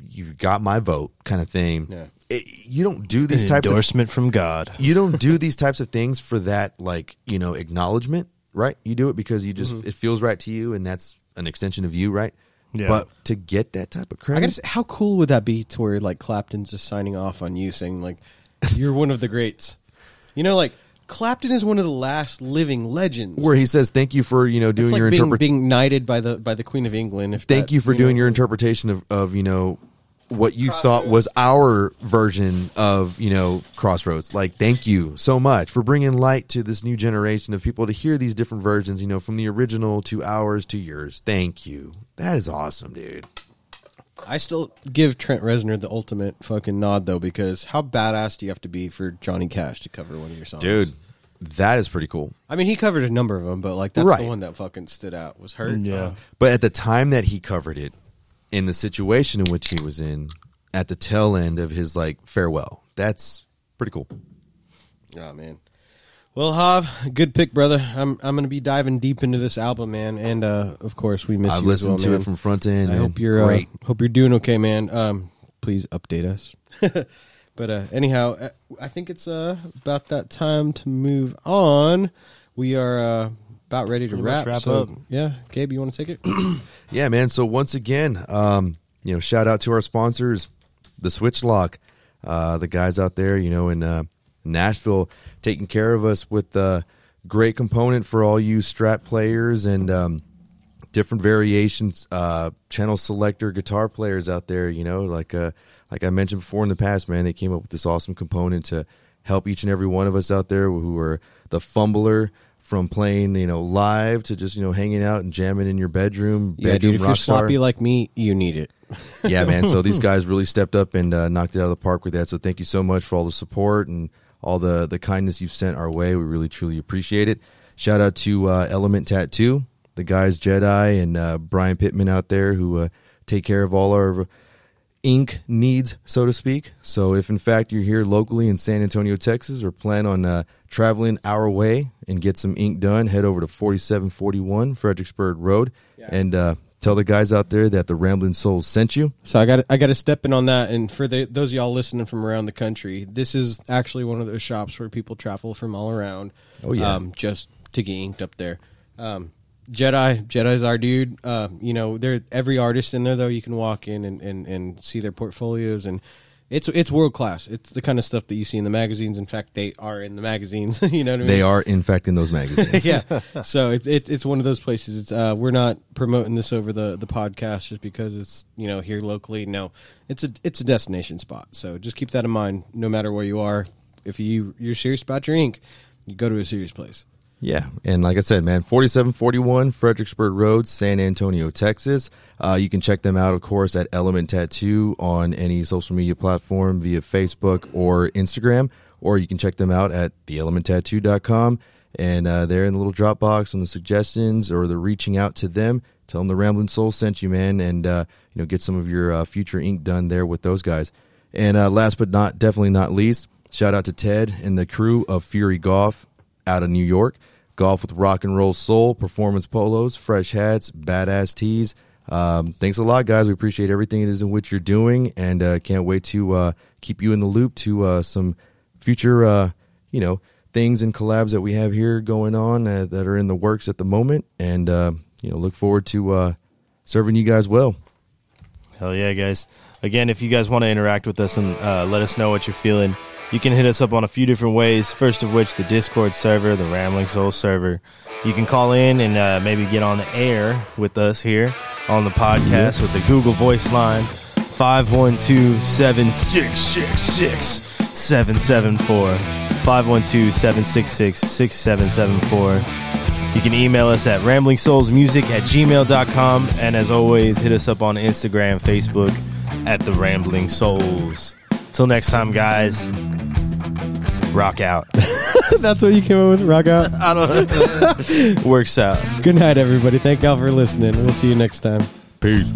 you got my vote," kind of thing. Yeah. You don't do these types of endorsement from God. You don't do these types of things for that, like, acknowledgement, right? You do it because you just it feels right to you, and that's an extension of you, right? Yeah. But to get that type of credit, I guess, how cool would that be to where like Clapton's just signing off on you, saying like, "You're one of the greats." Like Clapton is one of the last living legends. Where he says, "Thank you for doing like your being knighted by the Queen of England." Thank you for doing your interpretation of what you thought was our version of, Crossroads. Like, thank you so much for bringing light to this new generation of people to hear these different versions, from the original to ours to yours. Thank you. That is awesome, dude. I still give Trent Reznor the ultimate fucking nod, though, because how badass do you have to be for Johnny Cash to cover one of your songs? Dude, That is pretty cool. I mean, he covered a number of them, but like that's right. The one that fucking stood out was Hurt. Yeah. But at the time that he covered it, in the situation in which he was in, at the tail end of his like farewell, that's pretty cool. Oh man. Well, Hav, good pick, brother. I'm going to be diving deep into this album, man, and of course we miss you. I've listened as well, to it from front to end. I hope you're great. Hope you're doing okay, man. Please update us. But anyhow, I think it's about that time to move on. We are about ready to wrap up. Yeah, Gabe, you want to take it? Yeah, man. So once again, shout out to our sponsors, the Switch Lock, the guys out there, in Nashville, taking care of us with a great component for all you Strat players and different variations, channel selector guitar players out there, like I mentioned before in the past, man, they came up with this awesome component to help each and every one of us out there who are the fumbler, from playing, live to just, hanging out and jamming in your bedroom. Yeah, dude, if you're sloppy like me, you need it. Yeah, man. So these guys really stepped up and knocked it out of the park with that. So thank you so much for all the support and all the kindness you've sent our way. We really, truly appreciate it. Shout out to Element Tattoo, the guys Jedi and Brian Pittman out there who take care of all our ink needs, so to speak. So if, in fact, you're here locally in San Antonio, Texas, or plan on traveling our way and get some ink done, head over to 4741 Fredericksburg Road and tell the guys out there that the Rambling Souls sent you. So I got to step in on that. And for those of y'all listening from around the country, this is actually one of those shops where people travel from all around just to get inked up there. Jedi's our dude. They're every artist in there, though. You can walk in and see their portfolios, and it's world class. It's the kind of stuff that you see in the magazines. In fact, they are in the magazines. You know what I mean? They are, in fact, in those magazines. Yeah. So it's one of those places. It's we're not promoting this over the podcast just because it's here locally. No, it's a destination spot. So just keep that in mind. No matter where you are, if you're serious about your ink, you go to a serious place. Yeah, and like I said, man, 4741 Fredericksburg Road, San Antonio, Texas. You can check them out, of course, at Element Tattoo on any social media platform via Facebook or Instagram, or you can check them out at theelementtattoo.com. And they're in the little Dropbox on the suggestions or the reaching out to them. Tell them the Ramblin' Soul sent you, man, and get some of your future ink done there with those guys. And last but definitely not least, shout out to Ted and the crew of Fury Golf out of New York. Golf with rock and roll soul, performance polos, fresh hats, badass tees. Thanks a lot, guys. We appreciate everything it is in which you're doing, and can't wait to keep you in the loop to some future things and collabs that we have here going on that are in the works at the moment, and look forward to serving you guys well. Hell yeah, guys. Again, if you guys want to interact with us and let us know what you're feeling, you can hit us up on a few different ways, first of which the Discord server, the Rambling Soul server. You can call in and maybe get on the air with us here on the podcast with the Google Voice line, 512-766-6774, 512-766-6774. You can email us at ramblingsoulsmusic@gmail.com, and as always, hit us up on Instagram, Facebook, at the Rambling Souls. Till next time, guys. Rock out. That's what you came up with? Rock out? I don't know. Works out. Good night, everybody. Thank y'all for listening. We'll see you next time. Peace.